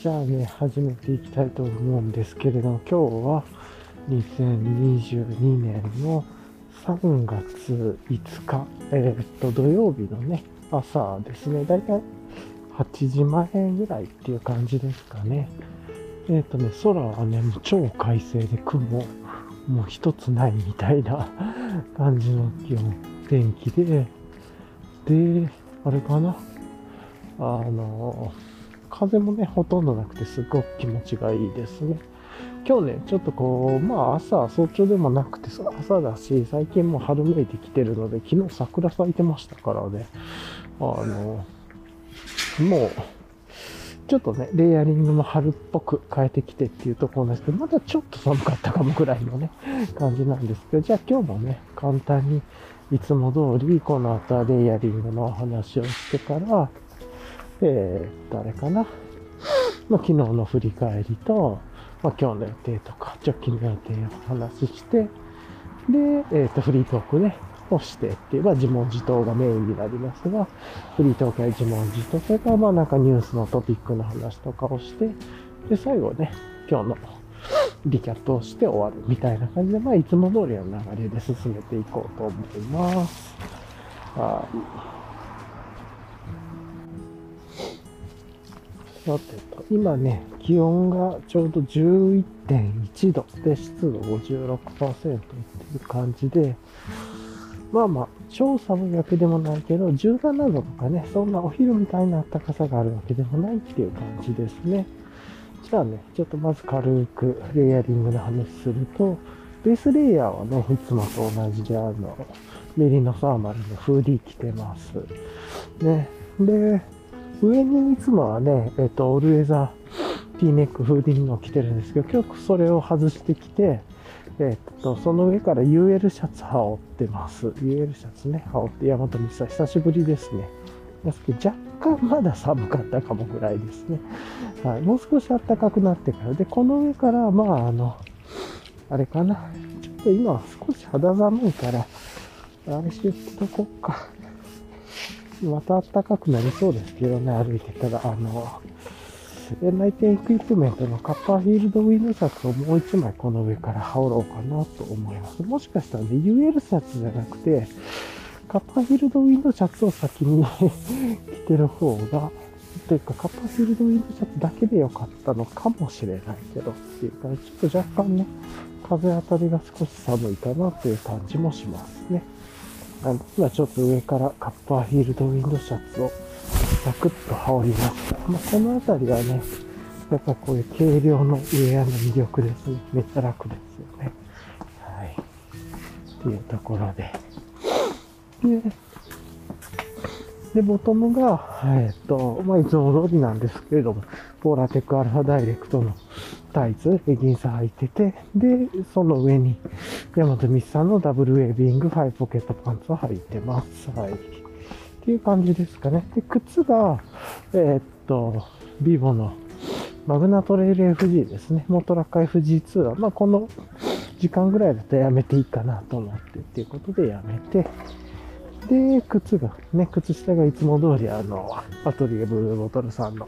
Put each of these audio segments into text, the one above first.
じゃあね、始めていきたいと思うんですけれど、今日は2022年の3月5日、土曜日のね、朝ですね、だいたい8時前ぐらいっていう感じですかね。空はね、もう超快晴で雲もう一つないみたいな感じの天気で、あれかな、風もね、ほとんどなくてすごく気持ちがいいですね。今日ね、ちょっと朝、早朝でもなくて朝だし、最近もう春めいてきてるので、昨日桜咲いてましたからね、もう、ちょっとね、レイヤリングも春っぽく変えてきてっていうところなんですけど、まだちょっと寒かったかもぐらいのね、感じなんですけど、じゃあ今日もね、簡単にいつも通り、この後はレイヤリングのお話をしてから、昨日の振り返りと、今日の予定とか、直近の予定をお話しして、で、フリートークね、をしてっていう、自問自答がメインになりますが、フリートークや自問自答、それからニュースのトピックの話とかをして、で、最後ね、今日のリキャップをして終わるみたいな感じで、いつも通りの流れで進めていこうと思います。さてと、今ね、気温がちょうど 11.1 度で、湿度 56% っていう感じで、超寒いわけでもないけど、17度とかね、そんなお昼みたいな暖かさがあるわけでもないっていう感じですね。じゃあね、ちょっとまず軽くレイヤリングの話すると、ベースレイヤーはね、いつもと同じで、メリノサーマルのフーディー着てます。ね。で、上にいつもはね、オルウェザー T ネックフーディーのを着てるんですけど、今日それを外してきて、その上から UL シャツ羽織ってます。UL シャツね、羽織って、大和美沙久しぶりですね。ですけど、若干まだ寒かったかもぐらいですね。はい、もう少し暖かくなってから。で、この上から、ちょっと今は少し肌寒いから、来週着とこっか。また暖かくなりそうですけどね、歩いてたら、内転エクイプメントのカッパーフィールドウィンドシャツをもう一枚この上から羽織ろうかなと思います。もしかしたらね、UL シャツじゃなくて、カッパーフィールドウィンドシャツを先に着てる方が、というかカッパーフィールドウィンドシャツだけでよかったのかもしれないけどっていうか、ちょっと若干ね、風当たりが少し寒いかなという感じもしますね。今ちょっと上からカッパーフィールドウィンドシャツをサクッと羽織りました。このあたりはね、やっぱこういう軽量のウェアの魅力ですね。めっちゃ楽ですよね。はい。っていうところで。で、ボトムが、いつも通りなんですけれども、ポーラテックアルファダイレクトのタイツ、レギンス履いてて、で、その上に、大和美沙のダブルウェービング、5ポケットパンツを履いてます。はい。っていう感じですかね。で、靴が、ビボのマグナトレイル FG ですね。モトラッカ FG2 は、この時間ぐらいだとやめていいかなと思ってっていうことでやめて、で、靴下がいつも通り、アトリエブルーボトルさんの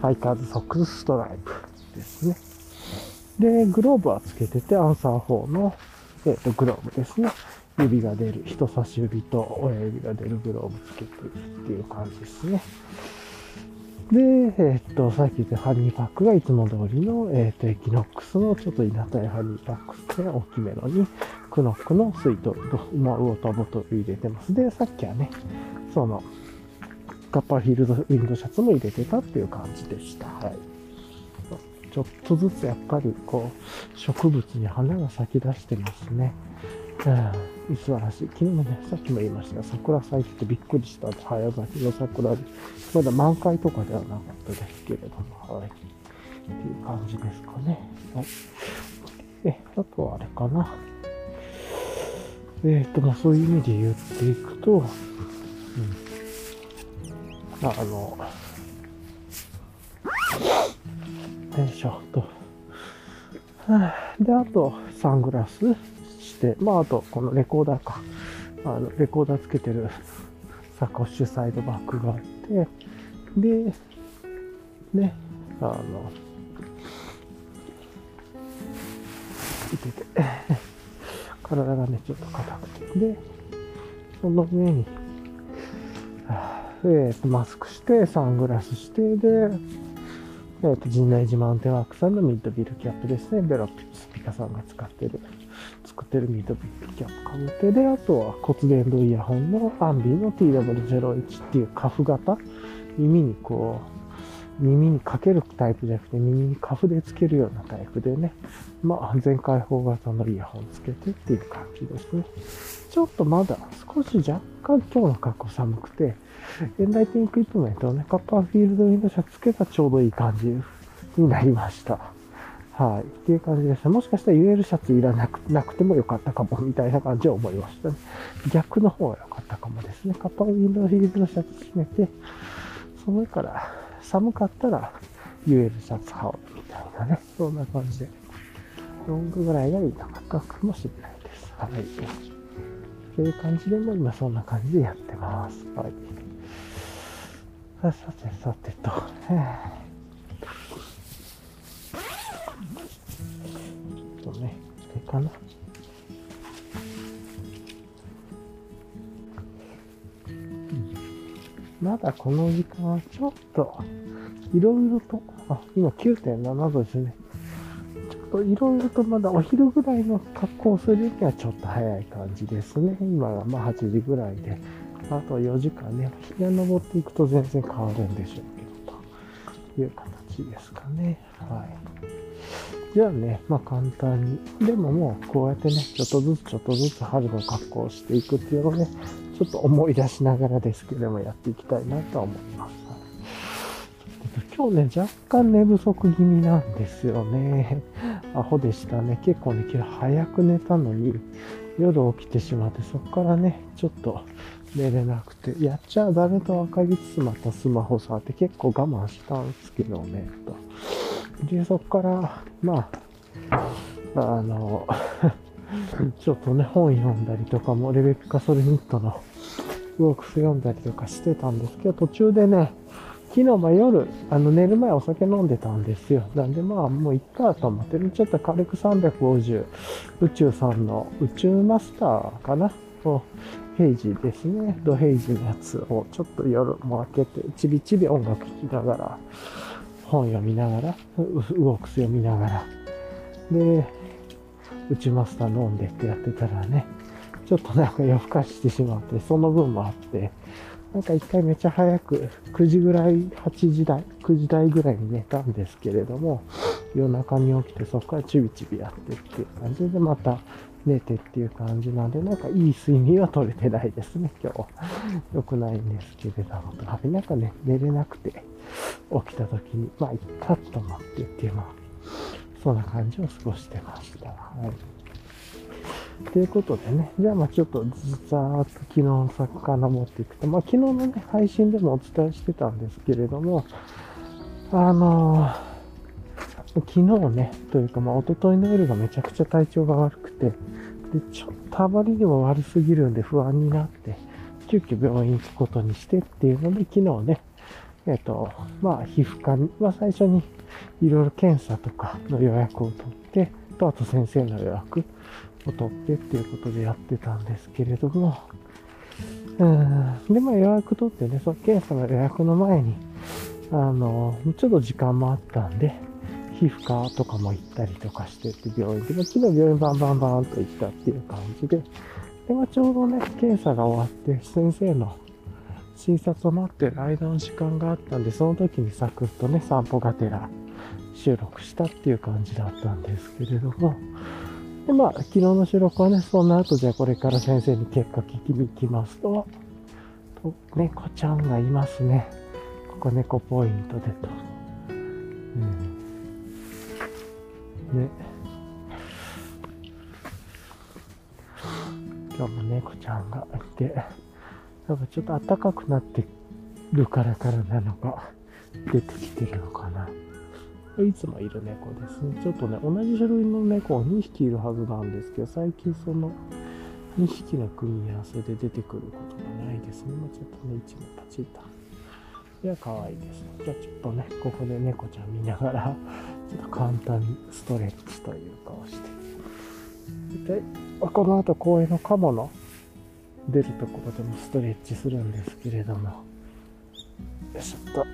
ハイカーズソックスストライプですね。で、グローブはつけてて、アンサー4の、グローブですね。指が出る、人差し指と親指が出るグローブつけてるっていう感じですね。で、さっき言ったハニーパックがいつも通りの、エキノックスのちょっといなたいハニーパックスで大きめのに、クノックの水筒と、ウォーターボトル入れてます。で、さっきはね、その、カッパーフィールドウィンドシャツも入れてたっていう感じでした。はい。ちょっとずつやっぱり植物に花が咲き出してますね。素晴らしい。昨日もね、さっきも言いましたが、桜咲いててびっくりした。早咲きの桜で、まだ満開とかではなかったですけれども、はい。っていう感じですかね。はい。あとはあれかな。そういう意味で言っていくと、で、あと、サングラスして、あと、このレコーダーか。レコーダーつけてるサコッシュサイドバッグがあって、で、ね、いてて体がねちょっと硬くて、でその上にマスクしてサングラスしてで陣内寺マウンテンワークさんのミッドビルキャップですね、ベロスピカさんが作ってるミッドビルキャップかぶってで、あとは骨伝導イヤホンのアンビーの TW01 っていうカフ型、耳にかけるタイプじゃなくて耳にカフでつけるようなタイプでね、まあ全開放型のイヤホンつけてっていう感じですね。ちょっとまだ少し若干今日の格好寒くて、エンライテンクイプメントをね、カッパーフィールドウィンドシャつけたちょうどいい感じになりました。はい。っていう感じでした。もしかしたら UL シャツいらなくてもよかったかも、みたいな感じは思いましたね。逆の方がよかったかもですね。カッパーフィールドウィンドシャツ締めて、その上から寒かったら UL シャツ羽織みたいなね。そんな感じで。ロングぐらいがいいかもしれないです。はい。という感じで、も今そんな感じでやってます。はい。さてと、ちょっとね、これかな。まだこの時間はちょっと、いろいろと、今 9.7 度ですね。いろいろとまだお昼ぐらいの格好をするにはちょっと早い感じですね。今がまあ8時ぐらいで、あと4時間ね、日が昇っていくと全然変わるんでしょうけど、という形ですかね。はい。じゃあね、まあ簡単に、でももうこうやってね、ちょっとずつ春の格好をしていくっていうのをね、ちょっと思い出しながらですけども、やっていきたいなとは思います。今日ね、若干寝不足気味なんですよね。アホでしたね。結構ね、昨日早く寝たのに、夜起きてしまって、そこからね、ちょっと寝れなくて、やっちゃダメと分かりつつ、またスマホ触って結構我慢したんですけどね、と。で、そこから、まあ、ちょっとね、本読んだりとかも、レベッカ・ソルニットのウォークス読んだりとかしてたんですけど、途中でね、昨日、夜、寝る前お酒飲んでたんですよ。なんで、まあ、もういっかと思ってる。ちょっと軽く350、宇宙さんの宇宙マスターかなを、ヘイジですね。ドヘイジのやつを、ちょっと夜も開けて、ちびちび音楽聴きながら、本読みながら、ウォークス読みながら、で、宇宙マスター飲んでってやってたらね、ちょっとなんか夜更かししてしまって、その分もあって、なんか一回めちゃ早く9時ぐらい、8時台、9時台ぐらいに寝たんですけれども、夜中に起きてそこからチビチビやってっていう感じで、また寝てっていう感じなんで、なんかいい睡眠は取れてないですね、今日。良くないんですけれども、なんかね、寝れなくて、起きた時に、まあ、いっかと思ってっていう、まあ、そんな感じを過ごしてました。はい。ということでね、じゃあまあちょっとざーっと昨日の作家の持っていくと、まあ昨日のね、配信でもお伝えしてたんですけれども、昨日ね、というかまあ一昨日の夜がめちゃくちゃ体調が悪くて、で、ちょっとあまりにも悪すぎるんで不安になって、急遽病院行くことにしてっていうので、昨日ね、まあ皮膚科に、まあ最初にいろいろ検査とかの予約を取って、とあと先生の予約、を取ってっていうことでやってたんですけれども、で、まあ予約取ってね、その検査の予約の前に、ちょっと時間もあったんで、皮膚科とかも行ったりとかしてって病院で、昨日病院バンと行ったっていう感じで、で、まあちょうどね、検査が終わって、先生の診察を待ってる間の時間があったんで、その時にサクッとね、散歩がてら収録したっていう感じだったんですけれども、で、まあ、昨日の収録はね、その後、じゃあこれから先生に結果聞きに行きますと、猫ちゃんがいますね。ここ猫ポイントでと。ね。今日も猫ちゃんがいて、多分ちょっと暖かくなってるからなのか、出てきてるのかな。いつもいる猫ですね。ちょっとね、同じ種類の猫を2匹いるはずなんですけど、最近その2匹の組み合わせで出てくることがないですね。ちょっとね、いつもパチッといや可愛いです。じゃあちょっとねここで猫ちゃん見ながらちょっと簡単にストレッチというかをして、でこの後公園のカモの出るところでもストレッチするんですけれども、よいしょっと、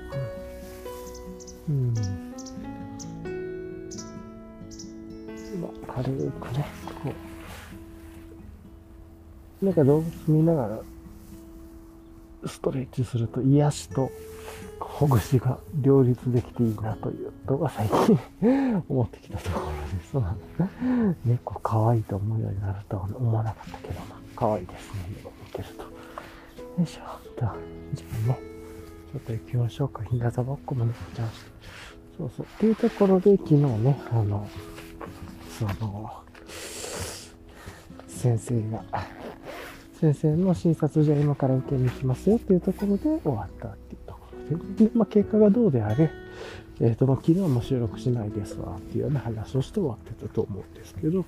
軽くねこうなんか動物見ながらストレッチすると癒しとほぐしが両立できていいなというのが最近思ってきたところです。猫可愛いと思うようになるとは思わなかったけどな、可愛いですね見てると。よいしょ、では自分もちょっと行きましょうか。日傘ばっこも猫ちゃんしてそうそうっていうところで、昨日ね先生の診察じゃ今から受けに行きますよっていうところで終わったっていうところで、結果がどうであれ、昨日も収録しないですわっていうような話をして終わってたと思うんですけど、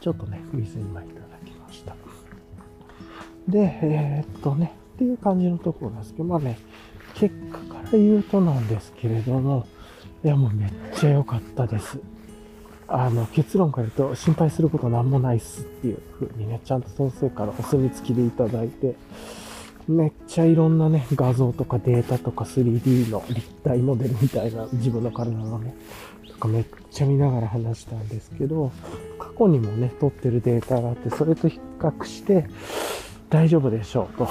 ちょっとね水に巻いただきました。でっていう感じのところなんですけど、結果から言うとなんですけれども、いやもうめっちゃ良かったです。結論から言うと心配することなんもないっすっていう風にね、ちゃんと先生からお墨付きでいただいて、めっちゃいろんなね画像とかデータとか 3D の立体モデルみたいな自分の体のねとかめっちゃ見ながら話したんですけど、過去にもね撮ってるデータがあって、それと比較して大丈夫でしょうと、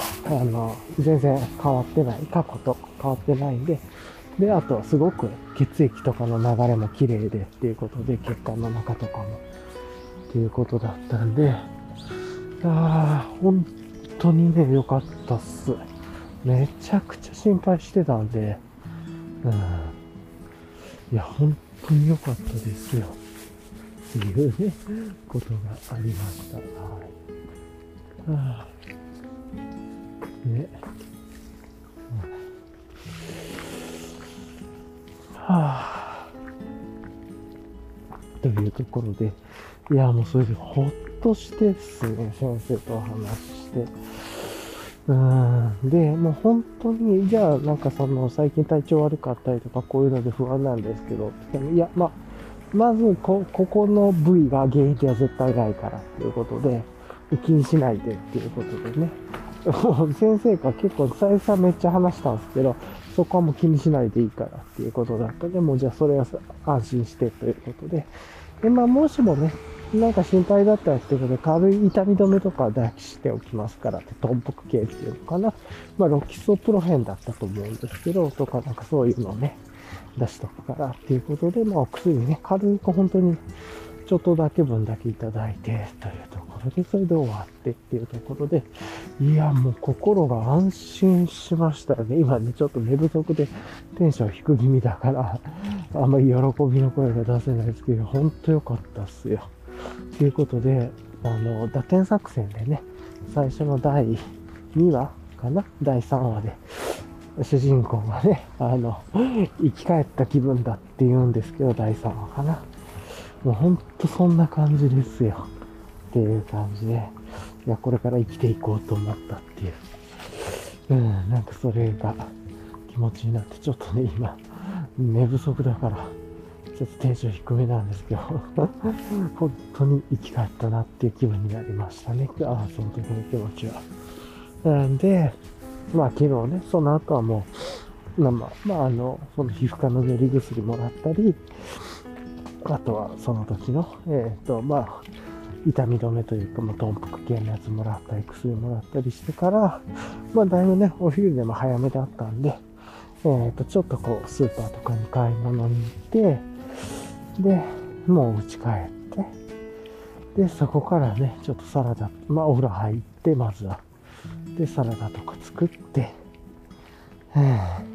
全然変わってない、過去と変わってないんで、であとすごく血液とかの流れも綺麗でっていうことで、血管の中とかもっていうことだったんで、本当にね良かったっす。めちゃくちゃ心配してたんで、いや本当に良かったですよっていうねことがありました。というところで、いやもうそれでほっとしてですね、先生とお話しして、でもう本当にじゃあなんかその最近体調悪かったりとかこういうので不安なんですけど、いやまず ここの部位が原因では絶対ないからということで。気にしないでっていうことでね、もう先生が結構再三めっちゃ話したんですけど、そこはもう気にしないでいいからっていうことだったので、もうじゃあそれは安心してということで、でもしもねなんか心配だったらっていうことで、軽い痛み止めとかは出しておきますからって、トンポク系っていうのかな、ロキソプロフェンだったと思うんですけどとか、なんかそういうのをね出しとくからっていうことで、お薬ね軽く本当にちょっとだけ分だけいただいてというところで、それで終わってっていうところで、いやもう心が安心しましたね。今ねちょっと寝不足でテンション低気味だからあんまり喜びの声が出せないですけど、本当良かったっすよということで、打点作戦でね最初の第2話かな第3話で主人公がね生き返った気分だって言うんですけど、第3話かな、もう本当そんな感じですよっていう感じで、いやこれから生きていこうと思ったっていう、なんかそれが気持ちになって、ちょっとね今寝不足だからちょっとテンション低めなんですけど本当に生き返ったなっていう気分になりましたね。その時の気持ちは。なんで昨日ねその後はもうその皮膚科の塗り薬もらったり、あとはその時の痛み止めというか、トンプク系のやつもらったり薬もらったりしてから、だいぶねお昼でも早めだったんで、ちょっとこうスーパーとかに買い物に行って、でもう家帰って、でそこからねちょっとサラダ、お風呂入ってまずは、でサラダとか作って、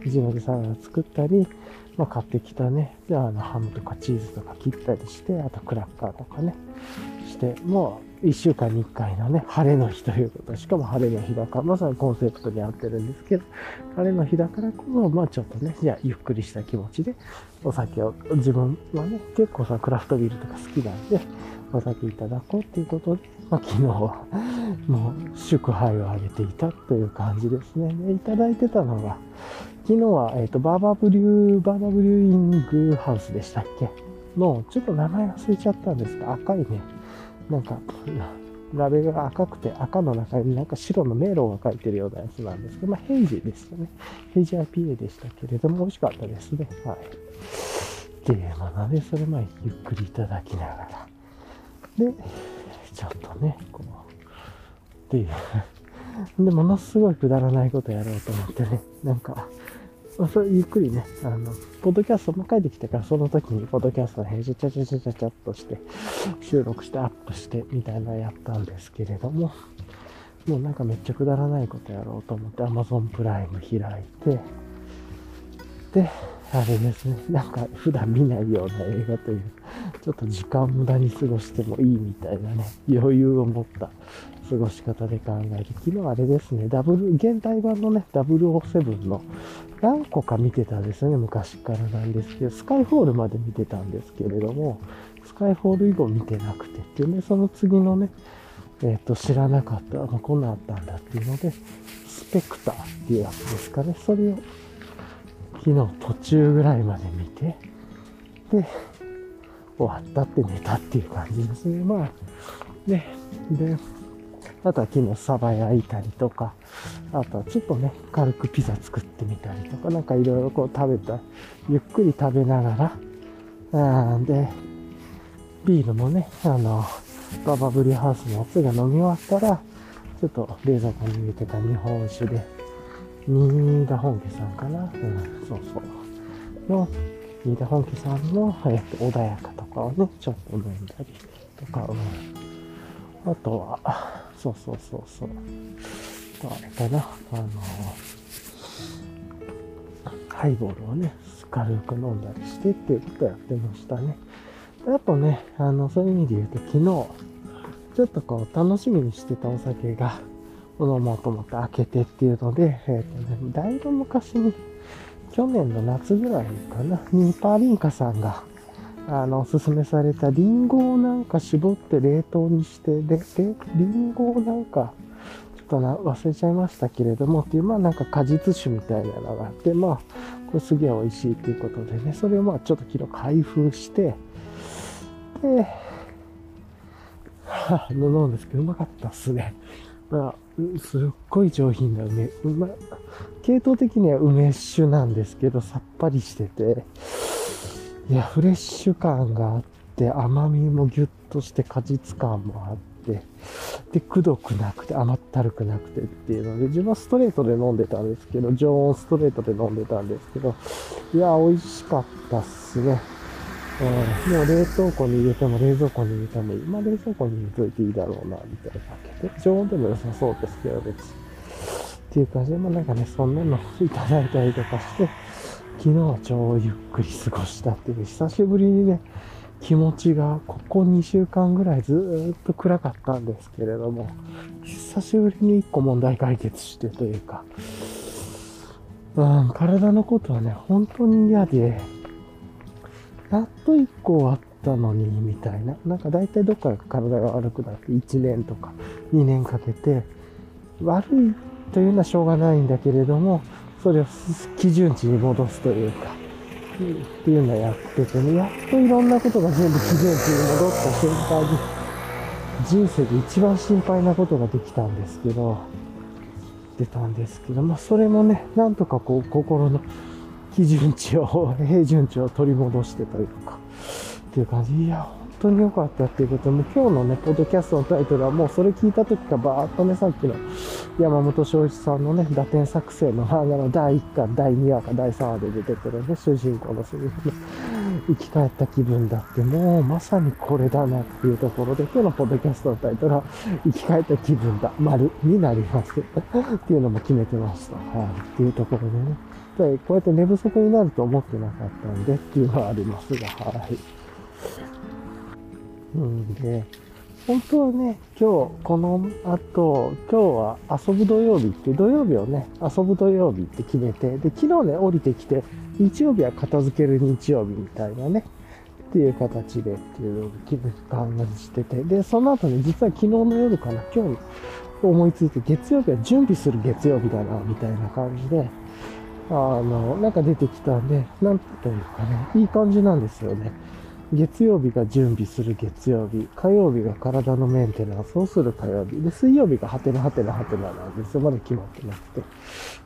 自分でサラダ作ったり、買ってきたねハムとかチーズとか切ったりして、あとクラッカーとかねして、もう1週間に1回のね晴れの日ということ、しかも晴れの日だからそのコンセプトに合ってるんですけど、晴れの日だからこそちょっとねじゃあゆっくりした気持ちでお酒を、自分はね結構クラフトビールとか好きなんでお酒いただこうということで、昨日はもう祝杯をあげていたという感じですね。でいただいてたのが、昨日は、バーバーブリューイングハウスでしたっけの、ちょっと名前忘れちゃったんですが、赤いね、なんかラベルが赤くて、赤の中になんか白の迷路が書いてるようなやつなんですけど、まあ、ヘイジでしたね。ヘイジ IPA でしたけれども、美味しかったですね。はい。っていうもので、それまあゆっくりいただきながら。で、ちょっとね、こう、っていう。で、ものすごいくだらないことやろうと思ってね、なんか、それゆっくりね、ポッドキャストも書いてきてから、その時にポッドキャストの編集ちゃっとして、収録してアップして、みたいなのやったんですけれども、もうなんかめっちゃくだらないことやろうと思って、Amazon プライム開いて、で、あれですね、なんか普段見ないような映画という、ちょっと時間無駄に過ごしてもいいみたいなね、余裕を持った過ごし方で考える。昨日あれですね、現代版のね、007の何個か見てたんですよね、昔からなんですけど、スカイフォールまで見てたんですけれども、スカイフォール以後見てなくてっていうね、その次のね、知らなかった、こんなんあったんだっていうので、スペクターっていうやつですかね、それを昨日途中ぐらいまで見て、で、終わったって寝たっていう感じですね。まあ、ね、で、あとは昨日サバ焼いたりとか、あとはちょっとね、軽くピザ作ってみたりとか、なんかいろいろこう食べた、ゆっくり食べながら、で、ビールもね、ババブリューハウスのやつが飲み終わったら、ちょっと冷蔵庫に入れてた日本酒で、新田本家さんかな、うん、そうそう。の、新田本家さんの、穏やかとかをね、ちょっと飲んだりとか、うん。あとは、そう。あれかな、ハイボールをね、軽く飲んだりしてっていうことをやってましたね。であとね、そういう意味で言うと、昨日、ちょっとこう、楽しみにしてたお酒が、飲もうと思って開けてっていうので、だいぶ昔に、去年の夏ぐらいかな、にパーリンカさんが、おすすめされたリンゴをなんか絞って冷凍にして、で、リンゴをなんか、ちょっと忘れちゃいましたけれども、っていう、まあなんか果実酒みたいなのがあって、まあ、これすげえ美味しいっていうことでね、それをまあちょっと昨日開封して、で、飲むんですけど、うまかったっすね。まあ、すっごい上品な系統的には梅酒なんですけど、さっぱりしてて、いや、フレッシュ感があって、甘みもギュッとして果実感もあって、で、くどくなくて、甘ったるくなくてっていうので、自分はストレートで飲んでたんですけど、常温ストレートで飲んでたんですけど、いや、美味しかったっすね。もう冷凍庫に入れても冷蔵庫に入れてもいい。まあ冷蔵庫に入れといていいだろうな、みたいな感じで。常温でも良さそうですけど、別に。っていう感じで、まあなんかね、そんなのいただいたりとかして、昨日は超ゆっくり過ごしたっていう、久しぶりにね、気持ちが、ここ2週間ぐらいずーっと暗かったんですけれども、久しぶりに1個問題解決してというか、体のことはね、本当に嫌で、やっと1個あったのに、みたいな。なんか大体どっからか体が悪くなって、1年とか2年かけて、悪いというのはしょうがないんだけれども、それを基準値に戻すというか、っていうのをやっててね、やっといろんなことが全部基準値に戻った瞬間に、人生で一番心配なことが出たんですけど、まあそれもね、なんとかこう、心の基準値を、平準値を取り戻してというか、っていう感じ。いや、本当に良かったっていうことで、もう今日のね、ポッドキャストのタイトルはもうそれ聞いた時からバーっとね、さっきの、山本昌一さんのね、打点作成の漫画の第1巻、第2話か第3話で出てくるね、主人公のセリフの生き返った気分だって、もうまさにこれだなっていうところで、今日のポッドキャストのタイトルは、生き返った気分だ、丸になりますっていうのも決めてました。はい、っていうところでね。こうやって寝不足になると思ってなかったんでっていうのはありますが、はい。うんで、本当はね、今日、この後、今日は遊ぶ土曜日って、土曜日をね、遊ぶ土曜日って決めて、で、昨日ね、降りてきて、日曜日は片付ける日曜日みたいなね、っていう形でっていうのを感じしてて、で、その後ね、実は昨日の夜かな、今日思いついて、月曜日は準備する月曜日だな、みたいな感じで、なんか出てきたんで、なんというかね、いい感じなんですよね。月曜日が準備する月曜日、火曜日が体のメンテナンスをする火曜日、で、水曜日がハテナハテナハテナなんですよ。まだ決まってなくて。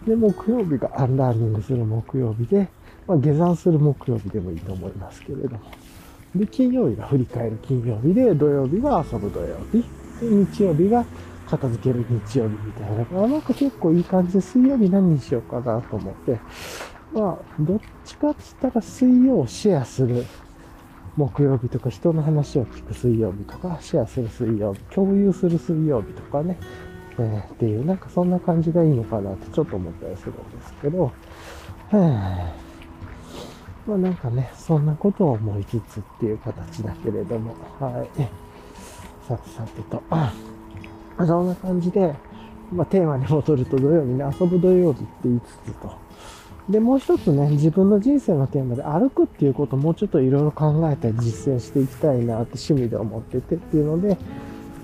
で、木曜日がアンラーニングする木曜日で、まあ、下山する木曜日でもいいと思いますけれども。で、金曜日が振り返る金曜日で、土曜日が遊ぶ土曜日、で、日曜日が片付ける日曜日みたいな。なんか結構いい感じで、水曜日何にしようかなと思って、まあ、どっちかって言ったら水曜をシェアする木曜日とか、人の話を聞く水曜日とか、シェアする水曜日、共有する水曜日とかね、っていう、なんかそんな感じがいいのかなってちょっと思ったりするんですけど、まあなんかね、そんなことを思いつつっていう形だけれども、はい。さてさてと、そんな感じで、まあテーマに戻ると土曜日ね、遊ぶ土曜日って言いつつと、で、もう一つね、自分の人生のテーマで歩くっていうことをもうちょっといろいろ考えて実践していきたいなって趣味で思っててっていうので、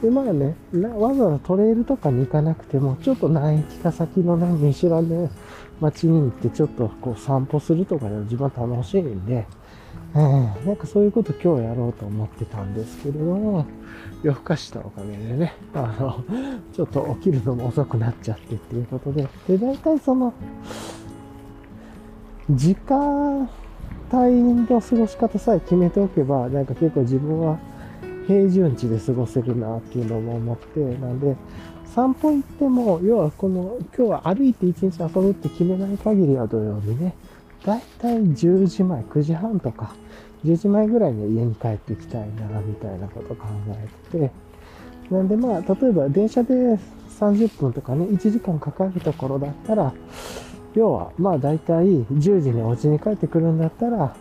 で、まあね、わざわざトレイルとかに行かなくても、ちょっと何駅か先の何見知らぬ街に行ってちょっとこう散歩するとかでも自分は楽しいんで、なんかそういうこと今日やろうと思ってたんですけれども、夜更かしのおかげでね、ちょっと起きるのも遅くなっちゃってっていうことで、で、大体その、時間帯の過ごし方さえ決めておけば、なんか結構自分は平準値で過ごせるなっていうのも思って、なんで、散歩行っても、要はこの、今日は歩いて一日遊ぶって決めない限りは土曜日ね、だいたい10時前、9時半とか、10時前ぐらいには家に帰ってきたいな、みたいなこと考えてて、なんでまあ、例えば電車で30分とかね、1時間かかるところだったら、要は、まあ大体10時にお家に帰ってくるんだったら、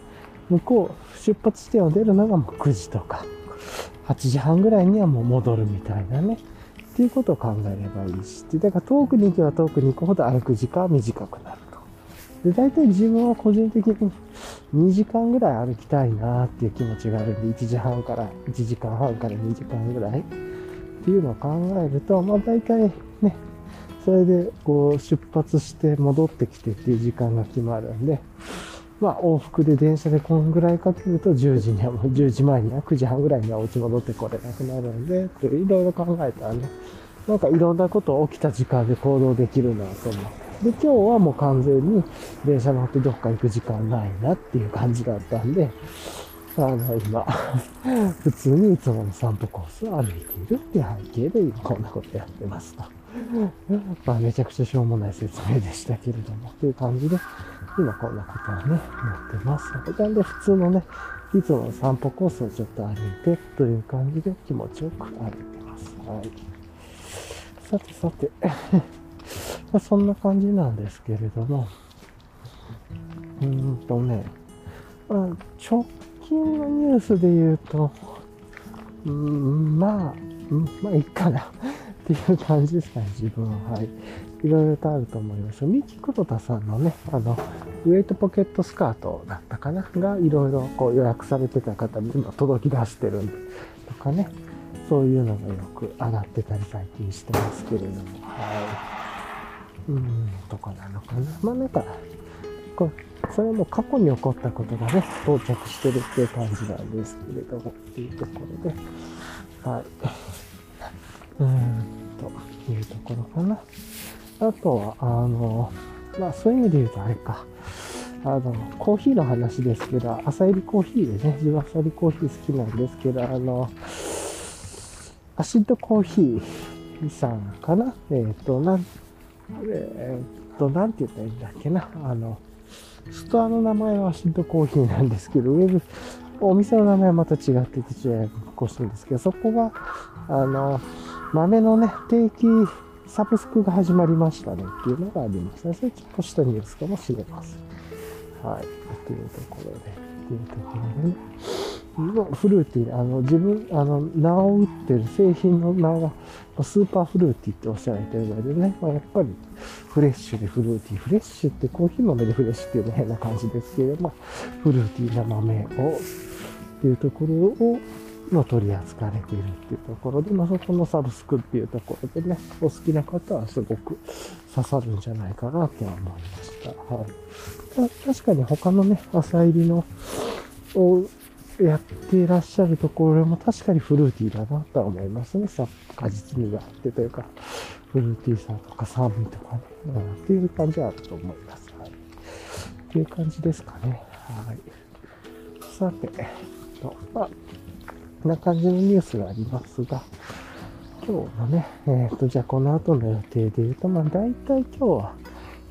向こう、出発地点を出るのがもう9時とか、8時半ぐらいにはもう戻るみたいなね、っていうことを考えればいいし、だから遠くに行けば遠くに行くほど歩く時間は短くなると。で、大体自分は個人的に2時間ぐらい歩きたいなーっていう気持ちがあるんで、1時間半から2時間ぐらいっていうのを考えると、まあ大体ね、それでこう出発して戻ってきてっていう時間が決まるんで、まあ往復で電車でこんぐらいかけると10時前には9時半ぐらいにはお家戻ってこれなくなるんで、いろいろ考えたらね、なんかいろんなことを起きた時間で行動できるなと思って。で、今日はもう完全に電車乗ってどっか行く時間ないなっていう感じだったんで、今、普通にいつもの散歩コースを歩いているっていう背景で今こんなことやってますと。まあめちゃくちゃしょうもない説明でしたけれども、という感じで、今こんなことをね、やってます。なんで普通のね、いつもの散歩コースをちょっと歩いてという感じで気持ちよく歩いてます。はい。さてさて、そんな感じなんですけれども、まあ、直近のニュースで言うと、まあいいかな。っていう感じですかね、自分は。はい。いろいろとあると思います。三木黒田さんのね、ウェイトポケットスカートだったかなが、いろいろこう予約されてた方に今届き出してるんで、とかね、そういうのがよく上がってたり最近してますけれども、はい。とかなのかな。まあなんか、それも過去に起こったことがね、到着してるっていう感じなんですけれども、っていうところで、はい。というところかな。あとは、まあ、そういう意味で言うとあれか。コーヒーの話ですけど、朝入りコーヒーでね、自分朝入りコーヒー好きなんですけど、アシッドコーヒーさんかな。なんて言ったらいいんだっけな。ストアの名前はアシッドコーヒーなんですけど、ウェブ、お店の名前はまた違ってて、ちょっとややこしいんですけど、そこが、豆のね、定期サブスクが始まりましたねっていうのがありましたね。それちょっとしたニュースかもしれません。はい。っていうところで、フルーティー、自分、名を打ってる製品の名がスーパーフルーティーっておっしゃられてるのでね、まあ、やっぱりフレッシュでフルーティー、フレッシュってコーヒー豆でフレッシュっていうのは変な感じですけれども、フルーティーな豆をっていうところを、まあ、取り扱われているっていうところで、まあ、そこのサブスクっていうところでね、お好きな方はすごく刺さるんじゃないかなとは思いました。はい。確かに他のね、朝入りのをやっていらっしゃるところも確かにフルーティーだなとは思いますね。果実味があってというか、フルーティーさとか酸味とかね、っていう感じはあると思います。はい。っていう感じですかね。はい。さて、まあ、こんな感じのニュースがありますが、今日のね、じゃあこの後の予定で言うと、まあ大体今日は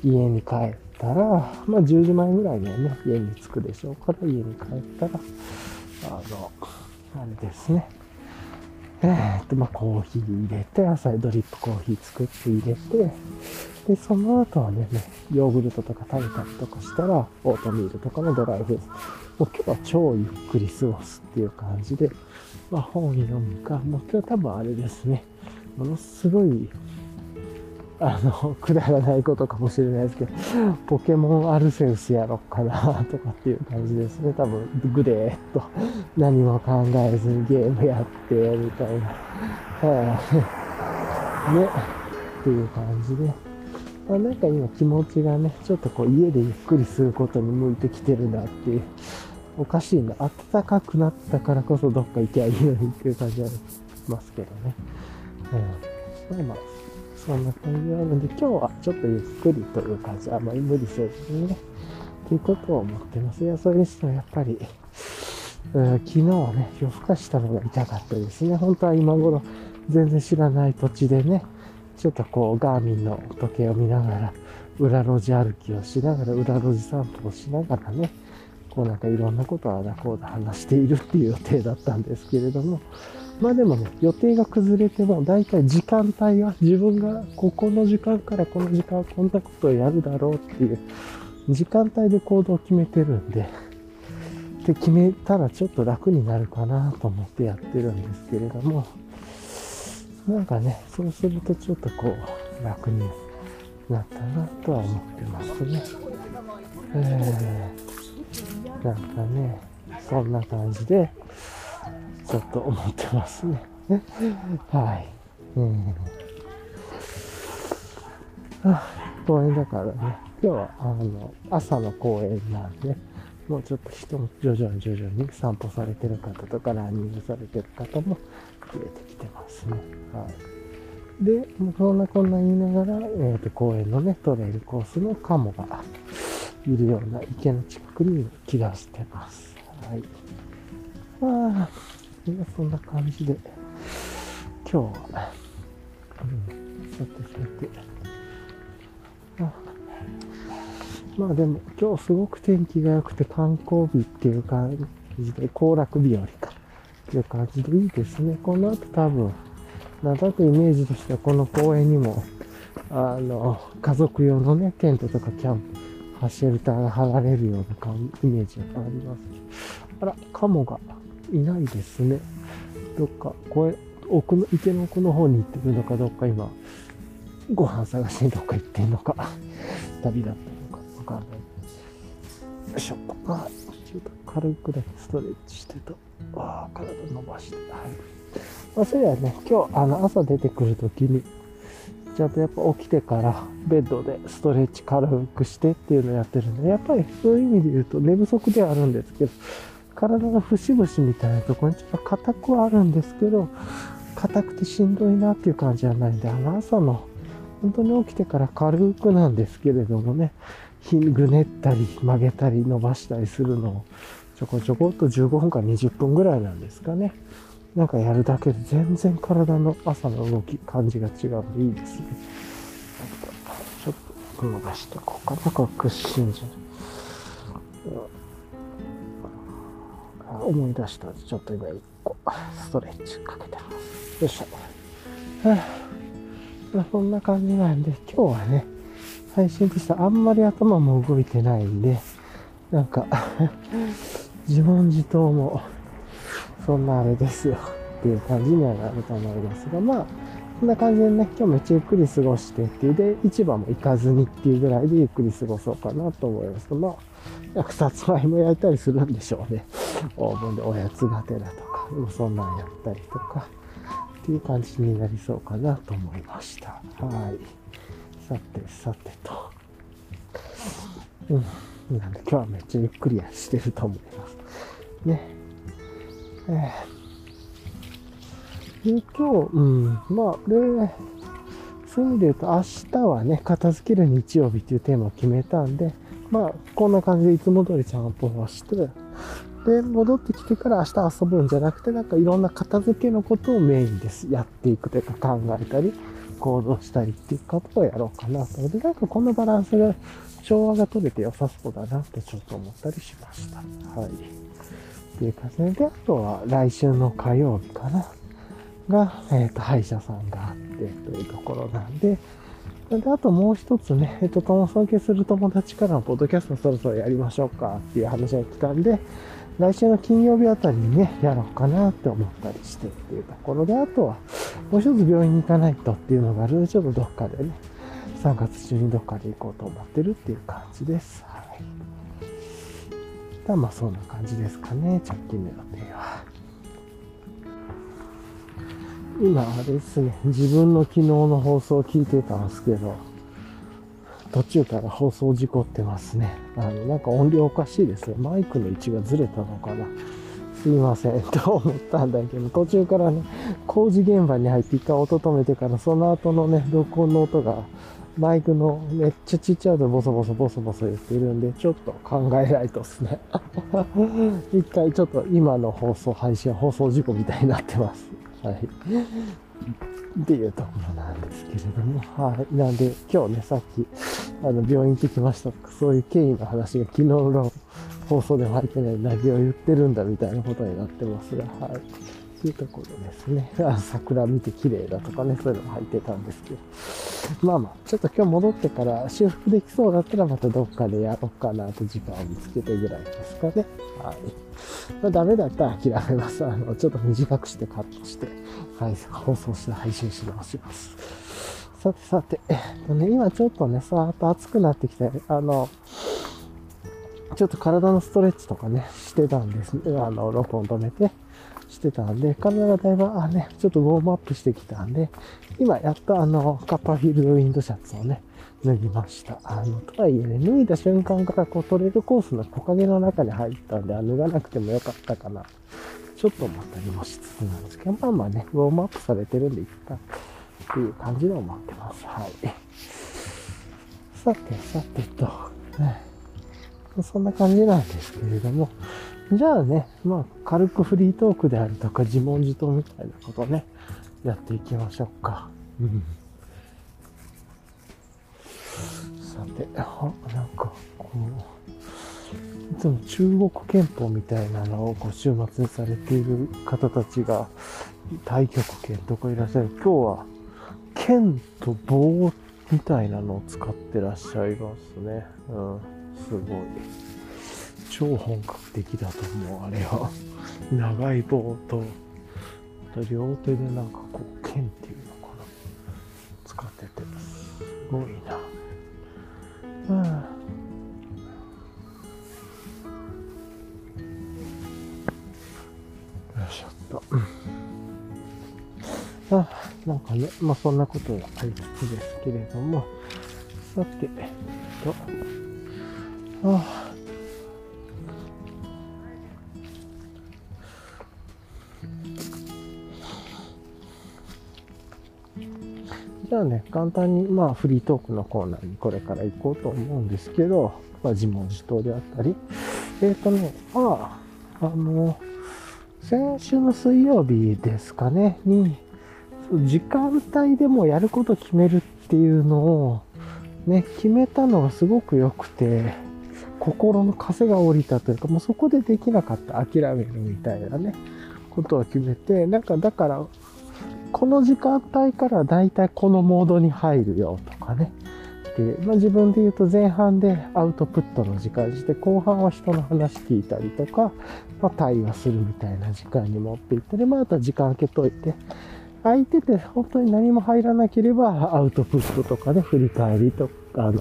家に帰ったら、まあ10時前ぐらいにはね、家に着くでしょうから、家に帰ったら、あれですね、まあコーヒー入れて、朝ドリップコーヒー作って入れて、で、その後はね、ヨーグルトとか食べたりとかしたら、オートミールとかのドライフルーツ。もう今日は超ゆっくり過ごすっていう感じで、まあ本読むか、もう今日多分あれですね、ものすごい、くだらないことかもしれないですけど、ポケモンアルセウスやろっかなとかっていう感じですね。多分、ぐでーっと何も考えずにゲームやって、みたいな。ね、っていう感じで。まあなんか今気持ちがね、ちょっとこう家でゆっくりすることに向いてきてるなっていう。おかしいな。暖かくなったからこそどっか行きゃいいのにっていう感じはしますけどね。まあまあ、そんな感じなので、今日はちょっとゆっくりという感じ、あまり無理せずにね、ということを思ってます。いや、それにしてもやっぱり、昨日はね、夜更かししたのが痛かったですね。本当は今頃、全然知らない土地でね、ちょっとこう、ガーミンの時計を見ながら、裏路地歩きをしながら、裏路地散歩をしながらね、こうなんかいろんなことをあだこうだ話しているっていう予定だったんですけれども、まあでもね、予定が崩れても、だいたい時間帯は自分がここの時間からこの時間はこんなことをやるだろうっていう、時間帯で行動を決めてるんで、って決めたらちょっと楽になるかなと思ってやってるんですけれども、なんかね、そうするとちょっとこう、楽になったなとは思ってますね。なんかね、そんな感じで、ちょっと思ってますね。はい。公園だからね、今日は朝の公園なんで、もうちょっと人も徐々に散歩されてる方とか、ランニングされてる方も増えてきてますね。はい。で、そんなこんな言いながら、公園のね、トレイルコースのカモがいるような池の近くに気がしてます。はい。まあ、そんな感じで、今日は、まあでも、今日すごく天気が良くて観光日っていう感じで、行楽日和かっていう感じでいいですね。この後多分、なんとなくイメージとしてはこの公園にも、家族用のね、テントとかキャンプ、シェルターが張られるようなイメージがあります。あら、カモがいないですね。どっか、奥の池の奥の方に行ってるのか、どっか今、ご飯探しにどっか行ってんのか、旅だったのか、わかんない。よいしょ。あ、ちょっと軽くだけストレッチしてと、体伸ばして。はい。まあ、それはね、今日、朝出てくるときに、ちゃんとやっぱ起きてからベッドでストレッチ軽くしてっていうのをやってるんで、やっぱりそういう意味で言うと寝不足ではあるんですけど、体の節々みたいなところにちょっと硬くはあるんですけど、硬くてしんどいなっていう感じはないんで、朝の本当に起きてから軽くなんですけれどもね、ぐねったり曲げたり伸ばしたりするのをちょこちょこっと15分か20分ぐらいなんですかね。なんかやるだけで全然体の朝の動き、感じが違うのでいいですね。ちょっと伸ばしておこうかな。これ屈伸じゃない。思い出したので、ちょっと今1個ストレッチかけてます。よいしょ。まあ、そんな感じなんで、今日はね、配信としてあんまり頭も動いてないんで、なんか、自問自答も、そんなあれですよっていう感じにはなると思いますが、まあ、こんな感じでね、今日めっちゃゆっくり過ごしてっていうで、市場も行かずにっていうぐらいでゆっくり過ごそうかなと思います。まあ、なんかさつまいも焼いたりするんでしょうね。オーブンでおやつがてらとか、そんなんやったりとか、っていう感じになりそうかなと思いました。はい。さてさてと。うん。なんで今日はめっちゃゆっくりしてると思います。ね。今日、まあ、そういう意味で言うと、明日はね、片付ける日曜日っていうテーマを決めたんで、まあ、こんな感じでいつも通りちゃんと干して、で、戻ってきてから明日遊ぶんじゃなくて、なんかいろんな片付けのことをメインです。やっていくというか、考えたり、行動したりっていうことをやろうかなと。で、なんかこのバランスが、調和が取れて良さそうだなってちょっと思ったりしました。はい。っていう感じで、あとは来週の火曜日かな。が、歯医者さんがあってというところなんで、あともう一つね、尊敬する友達からのポッドキャストそろそろやりましょうかっていう話が来たんで、来週の金曜日あたりにね、やろうかなって思ったりしてっていうところで、あとはもう一つ病院に行かないとっていうのがあるので、ちょっとどっかでね、3月中にどっかで行こうと思ってるっていう感じです。はい。まあそんな感じですかね、直近の予定は。今あれですね、自分の昨日の放送を聞いてたんですけど、途中から放送事故ってますね。なんか音量おかしいですね。マイクの位置がずれたのかな。すいません、と思ったんだけど、途中からね、工事現場に入って一回音止めてから、その後のね、録音の音が、マイクのめっちゃちっちゃい音でボソボソ言ってるんで、ちょっと考えないとですね。一回ちょっと今の放送事故みたいになってます。はい、っていうところなんですけれども、はい、なんで今日ね、さっき病院行ってきましたとか、そういう経緯の話が昨日の放送でも入ってない、何を言ってるんだみたいなことになってますが、はい、っていうところですね。桜見て綺麗だとかね、そういうのも入ってたんですけど、ちょっと今日戻ってから修復できそうだったらまたどっかでやろうかなと時間を見つけてぐらいですかね。はい。まあ、ダメだったら諦めます。ちょっと短くしてカットして、はい、放送して配信し直します。さて、今ちょっとね、さーっと暑くなってきて、ちょっと体のストレッチとかね、してたんですね。録音止めてしてたんで、体がだいぶ、ちょっとウォームアップしてきたんで、今やっとカッパーフィールドウィンドシャツをね、脱ぎました。とはいえね、脱いだ瞬間からこうトレイルコースの木陰の中に入ったんで、脱がなくてもよかったかな、ちょっと思ったりもしつつなんですけど、ね、ウォームアップされてるんでいったっていう感じで思ってます。はい。さてと、そんな感じなんですけれども、じゃあね、軽くフリートークであるとか、自問自答みたいなことをね、やっていきましょうか。さて、なんかこう、いつも中国拳法みたいなのをこう週末にされている方たちが、太極拳とかいらっしゃる。今日は剣と棒みたいなのを使ってらっしゃいますね。すごい。超本格的だと思う、あれは。長い棒と、両手でなんかこう、剣っていうのかな。使ってて、すごいな。よいしょっと。なんかね、そんなことがありつつですけれども、さて、じゃあね、簡単にフリートークのコーナーにこれから行こうと思うんですけど、自問自答であったり、先週の水曜日ですかねに、時間帯でもやること決めるっていうのをね、決めたのがすごく良くて、心の枷が下りたというか、もうそこでできなかった諦めるみたいなね、ことを決めて、なんかだからこの時間帯からだいたいこのモードに入るよとかね。で、自分で言うと前半でアウトプットの時間にして、後半は人の話聞いたりとか、対話するみたいな時間に持っていって、で、あとは時間空けといて、空いてて本当に何も入らなければアウトプットとかで振り返りとか、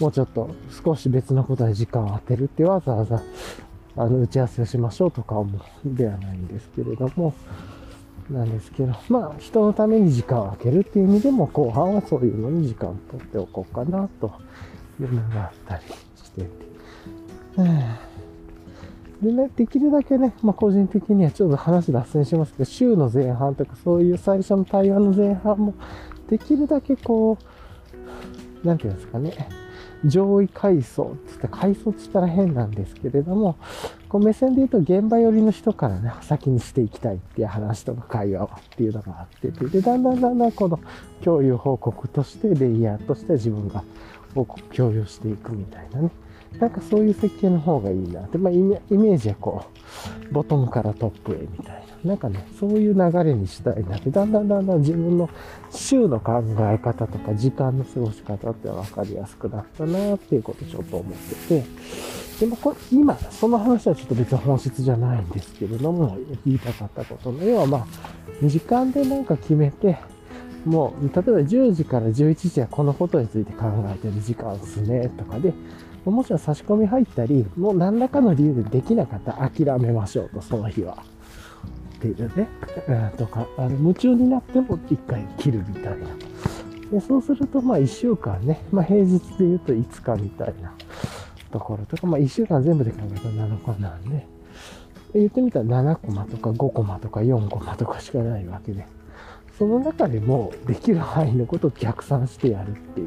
もうちょっと少し別のことに時間を当てるってわざわざ打ち合わせをしましょうとか思うではないんですけれども、なんですけど、まあ人のために時間を空けるっていう意味でも後半はそういうのに時間を取っておこうかなというのがあったりしてて、でね、できるだけね、まあ、個人的にはちょっと話脱線しますけど、週の前半とかそういう最初の対話の前半もできるだけこう、なんていうんですかね、上位階層つって階層つったら変なんですけれども、こう目線で言うと現場寄りの人からね、先にしていきたいっていう話とか会話をっていうのがあってて、で、だんだんこの共有報告としてレイヤーとして自分が報告共有していくみたいなね。なんかそういう設計の方がいいなって、まあ、イメージはこう、ボトムからトップへみたいな。なんかね、そういう流れにしたいなって、だんだん自分の週の考え方とか時間の過ごし方って分かりやすくなったなっていうことをちょっと思ってて。でもこれ、今、その話はちょっと別に本質じゃないんですけれども、言いたかったことの、要はまあ、時間でなんか決めて、もう、例えば10時から11時はこのことについて考えてる時間ですね、とかで、もちろん差し込み入ったり、もう何らかの理由でできなかったら諦めましょうと、その日は。っていうね。とか、夢中になっても一回切るみたいな。でそうすると、まあ1週間ね、まあ平日で言うと5日みたいなところとか、まあ1週間全部で考えたら7コマなんで、言ってみたら7コマとか5コマとか4コマとかしかないわけで、その中でもうできる範囲のことを逆算してやるっていう。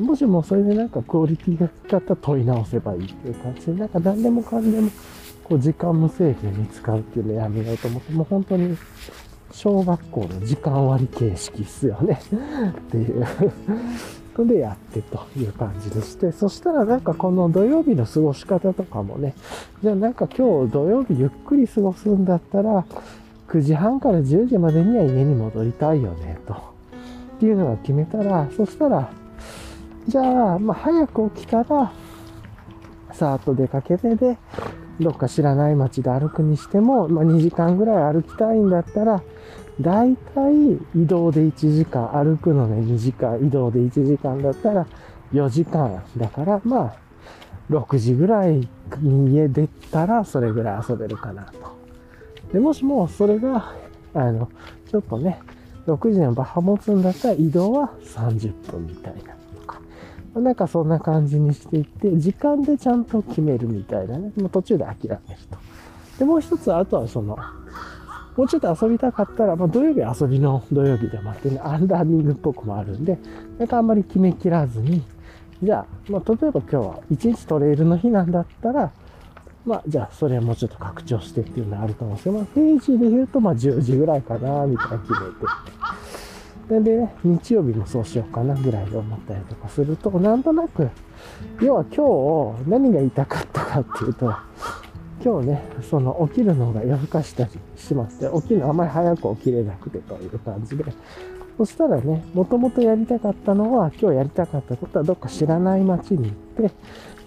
もしもそれでなんかクオリティが低かったら問い直せばいいっていう感じで、なんか何でもかんでもこう時間無制限に使うっていうのをやめようと思って、もう本当に小学校の時間割形式っすよねっていうのでやってという感じでして、そしたらなんかこの土曜日の過ごし方とかもね、じゃあなんか今日土曜日ゆっくり過ごすんだったら9時半から10時までには家に戻りたいよねとっていうのが決めたら、そしたらじゃあ、まあ、早く起きたら、さーっと出かけてで、どっか知らない街で歩くにしても、まあ、2時間ぐらい歩きたいんだったら、だいたい移動で1時間、歩くのね2時間、移動で1時間だったら4時間。だから、まあ、6時ぐらいに家出たら、それぐらい遊べるかなと。で、もしもそれが、ちょっとね、6時のバハ持つんだったら移動は30分みたいな。なんかそんな感じにしていって、時間でちゃんと決めるみたいなね。もう途中で諦めると。で、もう一つ、あとはその、もうちょっと遊びたかったら、まあ土曜日は遊びの土曜日でもあってね、アンダーニングっぽくもあるんで、なんかあんまり決めきらずに、じゃあ、まあ例えば今日は1日トレイルの日なんだったら、まあじゃあそれはもうちょっと拡張してっていうのはあると思うんですけど、まあ平時で言うとまあ10時ぐらいかな、みたいな決めて。でね、日曜日もそうしようかなぐらいで思ったりとかすると、なんとなく、要は今日何が言いたかったかっていうと、今日ね、その起きるのが夜更かしたりしまして、起きるのあまり早く起きれなくてという感じで、そしたらね、もともとやりたかったのは、今日やりたかったことはどっか知らない街に行って、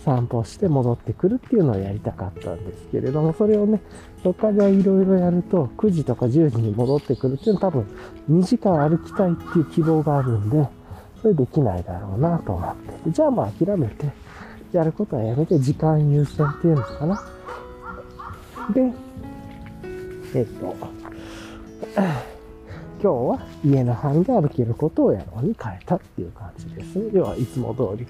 散歩して戻ってくるっていうのをやりたかったんですけれども、それをね、他でいろいろやると、9時とか10時に戻ってくるっていうのは多分2時間歩きたいっていう希望があるんで、それできないだろうなと思って。じゃあまあ諦めて、やることはやめて、時間優先っていうのかな。で、今日は家の範囲で歩けることをやろうに変えたっていう感じですね。要はいつも通り。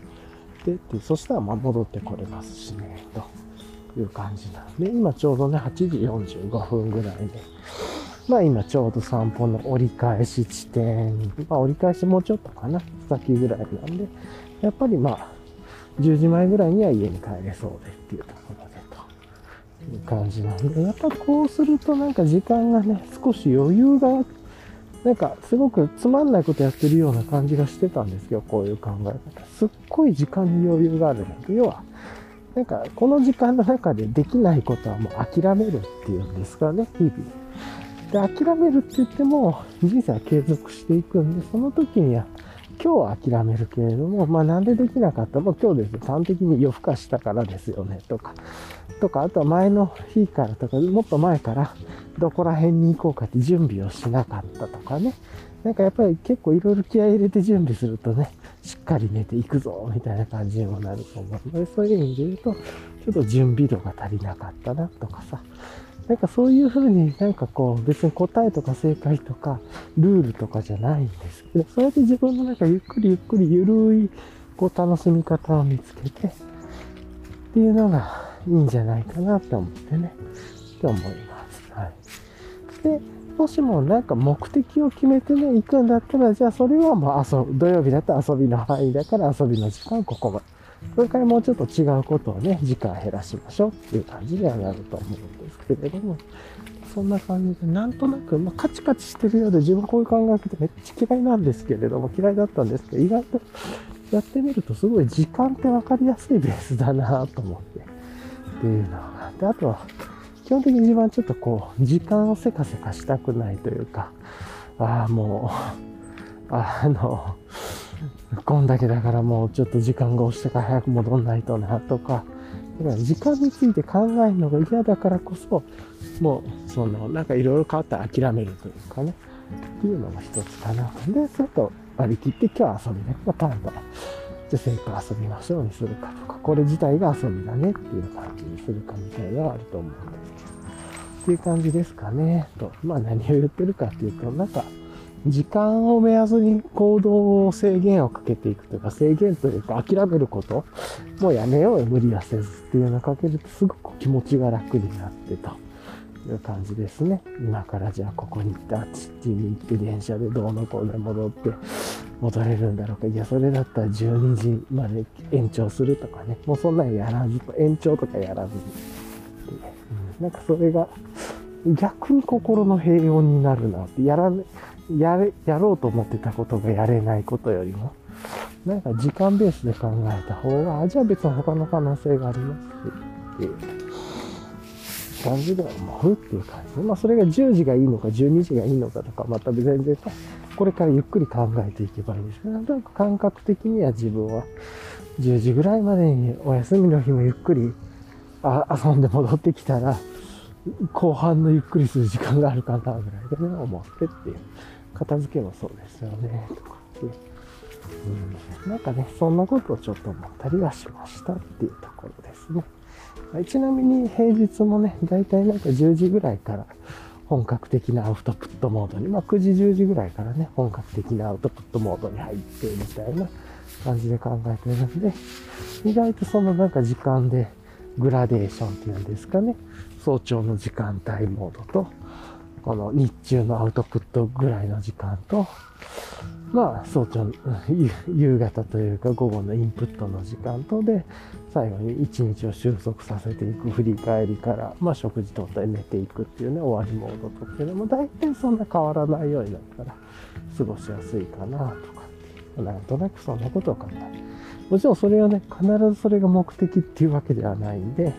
でそしたらまあ戻ってこれますしねという感じなんで、今ちょうどね8時45分ぐらいで、まあ今ちょうど散歩の折り返し地点、まあ折り返しもうちょっとかな、先ぐらいなんで、やっぱりまあ10時前ぐらいには家に帰れそうでっていうところでという感じなんで、やっぱこうするとなんか時間がね少し余裕があって、なんかすごくつまんないことやってるような感じがしてたんですけど、こういう考え方。すっごい時間に余裕があるので、要は、なんかこの時間の中でできないことはもう諦めるっていうんですからね、日々。で、諦めるって言っても、人生は継続していくんで、その時には、今日は諦めるけれども、まあなんでできなかったの？今日ですよ。端的に夜更かしたからですよね、とか、あとは前の日からとか、もっと前から、どこら辺に行こうかって準備をしなかったとかね。なんかやっぱり結構いろいろ気合い入れて準備するとね、しっかり寝ていくぞみたいな感じにもなると思うので、そういう意味で言うと、ちょっと準備度が足りなかったなとかさ、なんかそういう風になんかこう別に答えとか正解とかルールとかじゃないんですけど、そうやって自分のなんかゆっくりゆるいこう楽しみ方を見つけてっていうのがいいんじゃないかなと思ってね、って思います。はい。で、もしもなんか目的を決めてね、行くんだったら、じゃあそれはもう土曜日だったら遊びの範囲だから遊びの時間ここまで。それからもうちょっと違うことをね、時間減らしましょうっていう感じにはなると思うんですけれども、そんな感じで、なんとなく、カチカチしてるようで、自分こういう考えってめっちゃ嫌いなんですけれども、嫌いだったんですけど、意外とやってみるとすごい時間ってわかりやすいベースだなと思って、っていうのがあって、あとは、基本的に一番ちょっとこう、時間をせかせかしたくないというか、ああ、もう、こんだけだからもうちょっと時間が押してから早く戻んないとなとか、だから時間について考えるのが嫌だからこそ、もうそのなんかいろいろ変わったら諦めるというかね、っていうのも一つかな。で、それと割り切って今日遊びね、パンダ、じゃあせっかく遊びましょうにするかとか、これ自体が遊びだねっていう感じにするかみたいなのはあると思うんですけど、っていう感じですかね、と。まあ何を言ってるかっていうと、なんか、時間を目安に行動を制限をかけていくというか、制限というか諦めること、もうやめようよ、無理はせずっていうのをかけるとすごく気持ちが楽になってという感じですね。今からじゃあここに行って、あっちに行って電車でどうのこうの戻って戻れるんだろうか。いや、それだったら12時まで延長するとかね。もうそんなんやらずと、延長とかやらずに。なんかそれが逆に心の平穏になるなって、やろうと思ってたことがやれないことよりも、なんか時間ベースで考えた方が、じゃあ別に他の可能性がありますっていう感じで思うっていう感じ。まあそれが10時がいいのか12時がいいのかとか、また全然これからゆっくり考えていけばいいんですけど、なんか感覚的には自分は10時ぐらいまでにお休みの日もゆっくり遊んで戻ってきたら、後半のゆっくりする時間があるかなぐらいでね、思ってっていう。片付けもそうですよね、とかっていう。なんかね、そんなことをちょっと思ったりはしましたっていうところですね。ちなみに平日もね、だいたいなんか10時ぐらいから本格的なアウトプットモードに、まあ9時10時ぐらいからね、本格的なアウトプットモードに入ってみたいな感じで考えてるんで、意外とそのなんか時間でグラデーションっていうんですかね、早朝の時間帯モードと、この日中のアウトプットぐらいの時間と、まあ早朝の夕方というか午後のインプットの時間とで、最後に一日を収束させていく、振り返りから、まあ食事とったり寝ていくっていうね、終わりモードとっていうのも大体そんな変わらないようになったら過ごしやすいかなとか、なんとなくそんなことを考える。もちろんそれはね、必ずそれが目的っていうわけではないんで、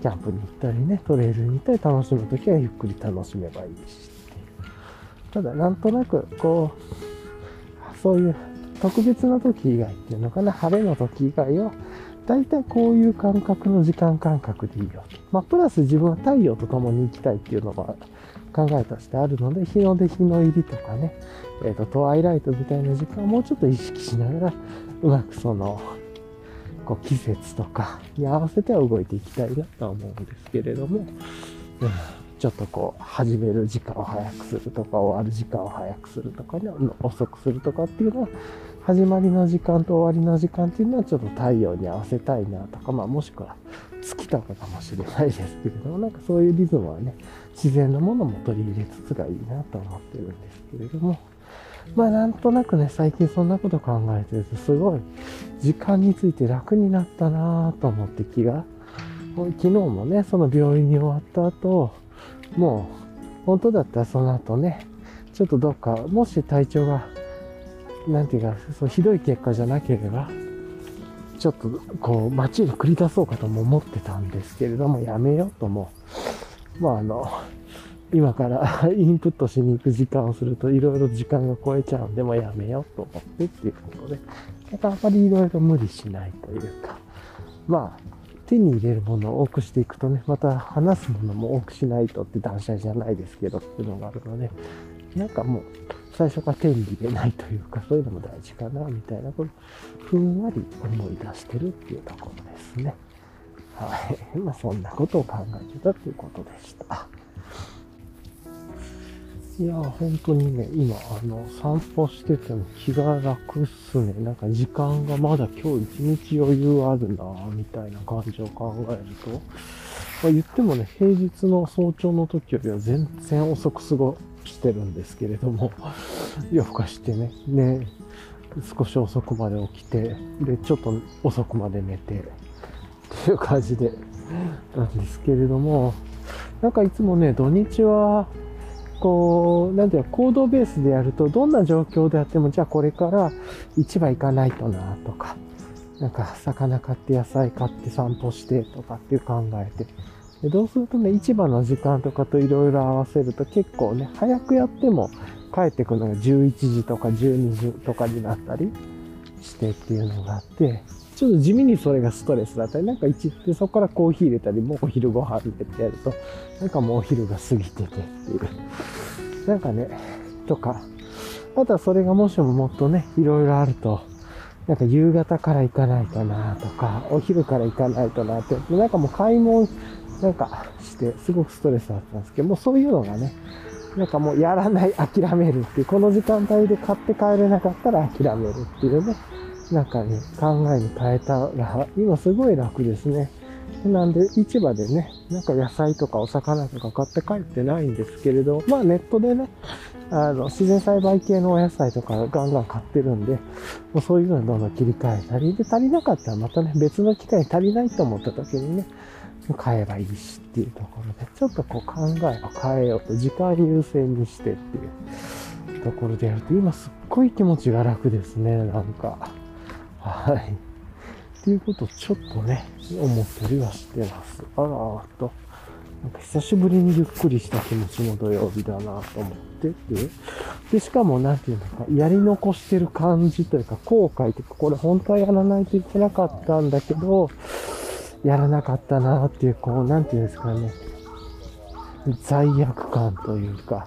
キャンプに行ったりね、トレイルに行ったり楽しむときはゆっくり楽しめばいいしっていう。ただ、なんとなく、こう、そういう特別なとき以外っていうのかな、晴れのとき以外は、だいたいこういう感覚の時間感覚でいいよと。まあ、プラス自分は太陽と共に行きたいっていうのが考えとしてあるので、日の入りとかね、トワイライトみたいな時間をもうちょっと意識しながら、うまくその、こう季節とかに合わせては動いていきたいなとは思うんですけれども、ちょっとこう、始める時間を早くするとか、終わる時間を早くするとかね、遅くするとかっていうのは、始まりの時間と終わりの時間っていうのはちょっと太陽に合わせたいなとか、まあもしくは月とかかもしれないですけれども、なんかそういうリズムはね、自然のものも取り入れつつがいいなと思ってるんですけれども、まあなんとなくね、最近そんなこと考えてるとすごい時間について楽になったなぁと思って気が、昨日もね、その病院に終わった後、もう本当だったらその後ね、ちょっとどっか、もし体調がなんていうか、そうひどい結果じゃなければ、ちょっとこう街に繰り出そうかとも思ってたんですけれども、やめようとも、まあ今からインプットしに行く時間をするといろいろ時間が超えちゃうんで、もうやめようと思ってっていうことで、なんかあんまりいろいろ無理しないというか、まあ、手に入れるものを多くしていくとね、また話すものも多くしないとって断捨離じゃないですけどっていうのがあるので、なんかもう、最初から天理でないというか、そういうのも大事かなみたいなことをふんわり思い出してるっていうところですね。はい。まあそんなことを考えてたということでした。いや本当にね、今散歩してても気が楽っすね。なんか時間がまだ今日一日余裕あるなみたいな感じを考えると、まあ、言ってもね、平日の早朝の時よりは全然遅く過ごしてるんですけれども、夜更かしてね、少し遅くまで起きて、でちょっと遅くまで寝てっていう感じでなんですけれども、なんかいつもね、土日はこう、なんていうの、行動ベースでやると、どんな状況であっても、じゃあこれから市場行かないとなとか、なんか魚買って野菜買って散歩してとかっていう考えて、でどうするとね、市場の時間とかといろいろ合わせると結構ね、早くやっても帰ってくるのが11時とか12時とかになったりしてっていうのがあって、ちょっと地味にそれがストレスだったり、なんかでそこからコーヒー入れたり、もうお昼ご飯入れてやると、なんかもうお昼が過ぎててっていう。なんかね、とか。あとはそれがもしももっとね、いろいろあると、なんか夕方から行かないとなとか、お昼から行かないとなって、なんかもう買い物なんかして、すごくストレスだったんですけど、もうそういうのがね、なんかもうやらない、諦めるっていう、この時間帯で買って帰れなかったら諦めるっていうね。なんかね、考えに変えたら、今すごい楽ですね。なんで、市場でね、なんか野菜とかお魚とか買って帰ってないんですけれど、まあネットでね、自然栽培系のお野菜とかガンガン買ってるんで、もうそういうのにどんどん切り替えたり、で、足りなかったらまたね、別の機会に足りないと思った時にね、買えばいいしっていうところで、ちょっとこう考えを変えようと、時間優先にしてっていうところでやると、今すっごい気持ちが楽ですね、なんか。はい。っていうことをちょっとね、思ったりはしてます。あらーっと。なんか久しぶりにゆっくりした気持ちの土曜日だなと思ってて。で、しかもなんていうのか、やり残してる感じというか、後悔というか、これ本当はやらないといけなかったんだけど、やらなかったなっていう、こう、なんていうんですかね。罪悪感というか、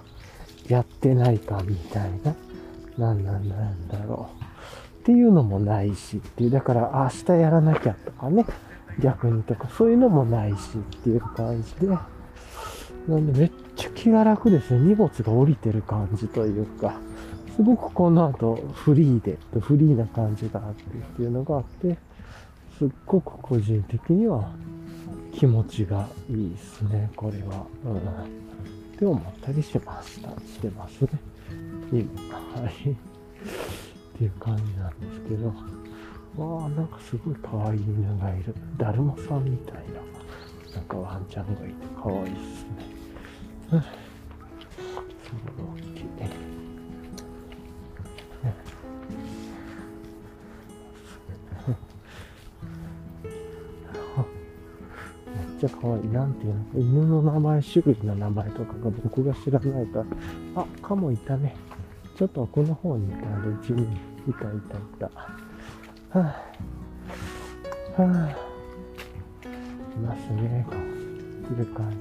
やってない感みたいな。なんだろう。っていうのもないしっていう、だから明日やらなきゃとかね、逆にとかそういうのもないしっていう感じで、なんでめっちゃ気が楽ですね。荷物が降りてる感じというか、すごくこの後フリーな感じがあってっていうのがあって、すっごく個人的には気持ちがいいですね、これは、って思ったりしてますね今。はい、っていう感じなんですけど、わあ、なんかすごい可愛い犬がいる。だるまさんみたいな、なんかワンちゃんがいて可愛いですね。うん、すごい大きいね。めっちゃ可愛い。なんていうのか、犬の名前、種類の名前とかが僕が知らないから、あ、カモいたね。ちょっと奥の方にいたので、うちにいた。いますね、いる感じ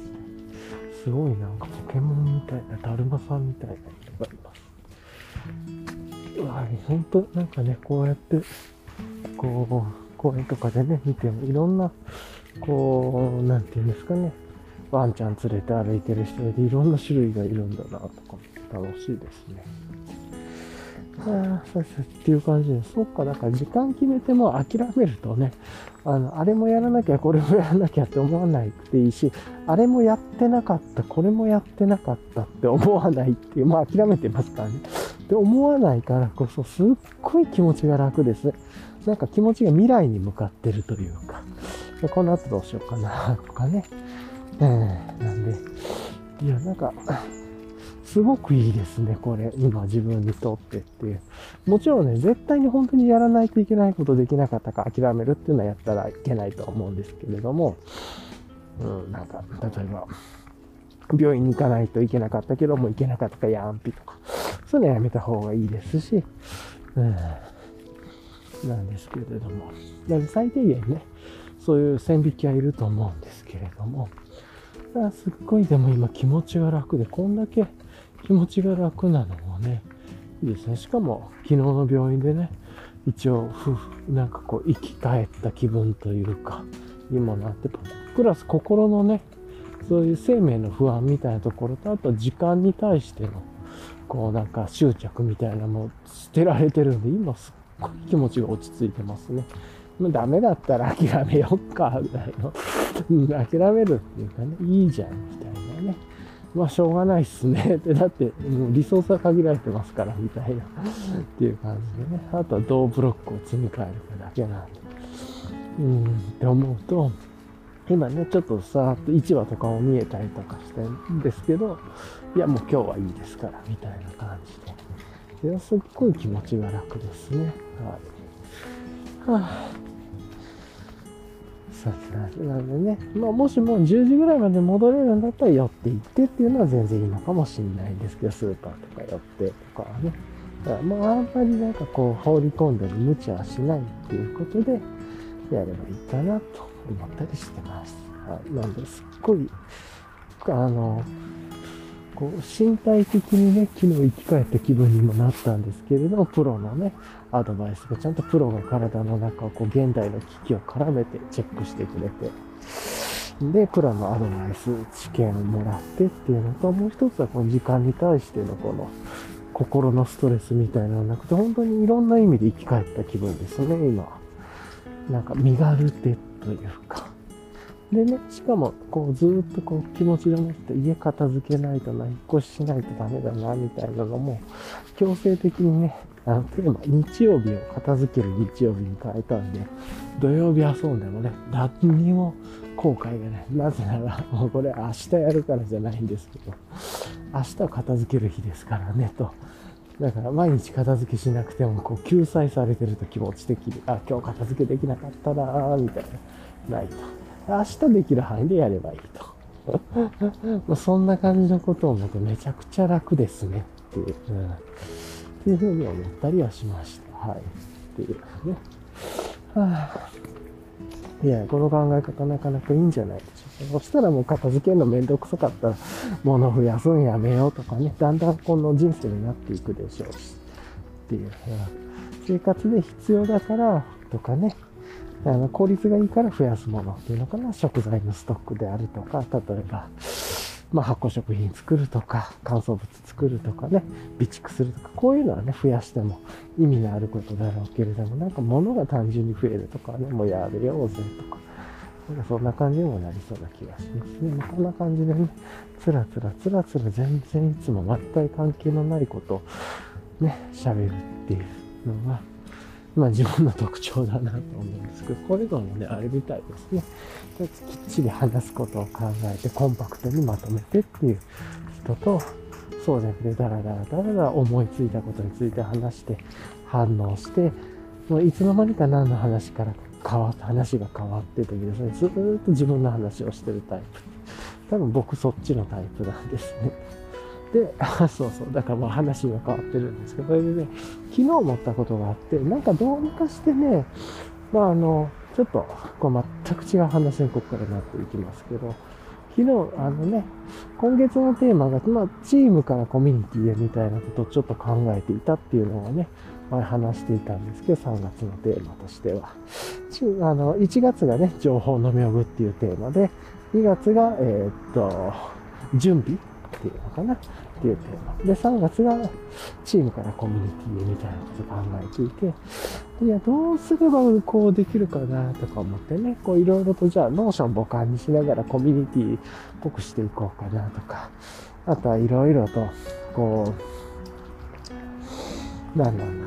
で。すごいなんかポケモンみたいな、だるまさんみたいな人がいます。ほんとなんかね、こうやって、こう、公園とかでね、見てもいろんな、こう、なんていうんですかね、ワンちゃん連れて歩いてる人でいろんな種類がいるんだなとか、楽しいですね。っていう感じで、そっか、だから時間決めても諦めるとね、あれもやらなきゃこれもやらなきゃって思わないっていいし、あれもやってなかったこれもやってなかったって思わないっていう、まあ諦めてますからねって思わないからこそ、すっごい気持ちが楽ですね。なんか気持ちが未来に向かってるというか、この後どうしようかなとかね、なんで、いや、なんかすごくいいですね、これ。今自分にとってっていう。もちろんね、絶対に本当にやらないといけないことできなかったか諦めるっていうのはやったらいけないと思うんですけれども、なんか、例えば、病院に行かないといけなかったけど、もう行けなかったからやんぴとか、そういうのやめた方がいいですし、なんですけれども。だから最低限ね、そういう線引きはいると思うんですけれども、すっごいでも今気持ちが楽で、こんだけ気持ちが楽なのもね、いいですね。しかも昨日の病院でね、一応なんかこう生き返った気分というかにもなって、プラス心のね、そういう生命の不安みたいなところと、あと時間に対してのこうなんか執着みたいなもう捨てられてるんで、今すっごい気持ちが落ち着いてますね。もうダメだったら諦めよっかみたいな諦めるっていうかね、いいじゃんみたいなね、まあしょうがないっすねってだってもうリソースは限られてますからみたいなっていう感じでね、あとはどうブロックを積み替えるかだけなんで、って思うと、今ねちょっとさーっと市場とかも見えたりとかしてんですけど、いやもう今日はいいですからみたいな感じで、いやすっごい気持ちが楽ですね。はい、はあ、なんでね、まあ、もしもう10時ぐらいまで戻れるんだったら寄って行ってっていうのは全然いいのかもしれないんですけど、スーパーとか寄ってとかはね、だからまああんまりなんかこう放り込んでる無茶はしないっていうことでやればいいかなと思ったりしてます。なんですっごいこう身体的にね昨日生き返った気分にもなったんですけれども、プロのねアドバイスがちゃんと、プロが体の中をこう現代の機器を絡めてチェックしてくれて、でプロのアドバイス知見をもらってっていうのと、もう一つはこの時間に対してのこの心のストレスみたいなのなくて、本当にいろんな意味で生き返った気分ですね今。なんか身軽でというかでね、しかもこうずっとこう気持ちでもって家片付けないとな、引っ越ししないとダメだなみたいなのも強制的にね、テーマ日曜日を片付ける日曜日に変えたんで、土曜日遊んでもね何にも後悔がない。なぜならもうこれ明日やるからじゃないんですけど、明日は片付ける日ですからねと。だから毎日片付けしなくてもこう救済されてると気持ち的に、あ、今日片付けできなかったなみたいな、ないと明日できる範囲でやればいいとそんな感じのことを思うとめちゃくちゃ楽ですねっていう、っていうふうに思ったりはしました。はい、っていうね、はあ、いやこの考え方なかなかいいんじゃないでしょうか。そしたらもう片付けるのめんどくさかったら物増やすんやめようとかね、だんだんこの人生になっていくでしょうしっていう、生活で必要だからとかね、効率がいいから増やすものっていうのかな、食材のストックであるとか、例えばまあ発酵食品作るとか乾燥物作るとかね、備蓄するとか、こういうのはね増やしても意味のあることだろうけれども、なんか物が単純に増えるとかね、もうやめようぜとか。そんな感じにもなりそうな気がしますね。こんな感じでね、つらつら全然いつも全く関係のないことをね、喋るっていうのが、まあ自分の特徴だなと思うんですけど、これがね、あれみたいですね。きっちり話すことを考えて、コンパクトにまとめてっていう人と、そうじゃなくて、だらだら思いついたことについて話して、反応して、もういつの間にか何の話からか、話が変わっててですね、ずっと自分の話をしてるタイプ、多分僕そっちのタイプなんですね。で、そうだからもう話が変わってるんですけど、それでね昨日思ったことがあって、なんかどうにかしてね、まあちょっとこう全く違う話にここからなっていきますけど、昨日ね今月のテーマが、まあ、チームからコミュニティへみたいなことをちょっと考えていたっていうのがね前話していたんですけど、3月のテーマとしては1月がね情報の妙具っていうテーマで、2月が準備っていうのかなっていうテーマで、3月がチームからコミュニティみたいなことを考えていて、いやどうすればこうできるかなとか思ってね、こういろいろとじゃあノーション母艦にしながらコミュニティっぽくしていこうかなとか、あとはいろいろとこうなんだろう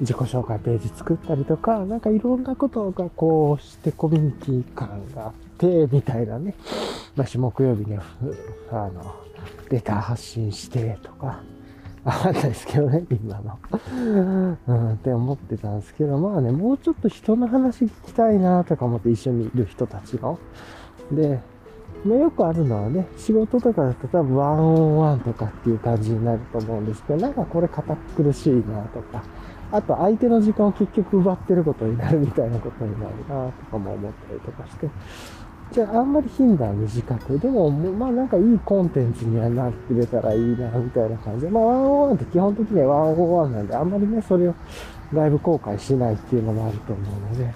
自己紹介ページ作ったりとか、なんかいろんなことがこうしてコミュニティ感があってみたいなね、私木曜日ねレター発信してとかあんないですけどね今のって思ってたんですけど、まあねもうちょっと人の話聞きたいなとか思って、一緒にいる人たちので、まあ、よくあるのはね、仕事とかだと多分ワンオンワンとかっていう感じになると思うんですけど、なんかこれ堅苦しいなとか、あと相手の時間を結局奪ってることになるみたいなことになるなとかも思ったりとかして、じゃああんまり頻度は短く、でもまあなんかいいコンテンツにはなってくれたらいいなみたいな感じで、まあ101って基本的には101なんで、あんまりねそれをライブ公開しないっていうのもあると思うので、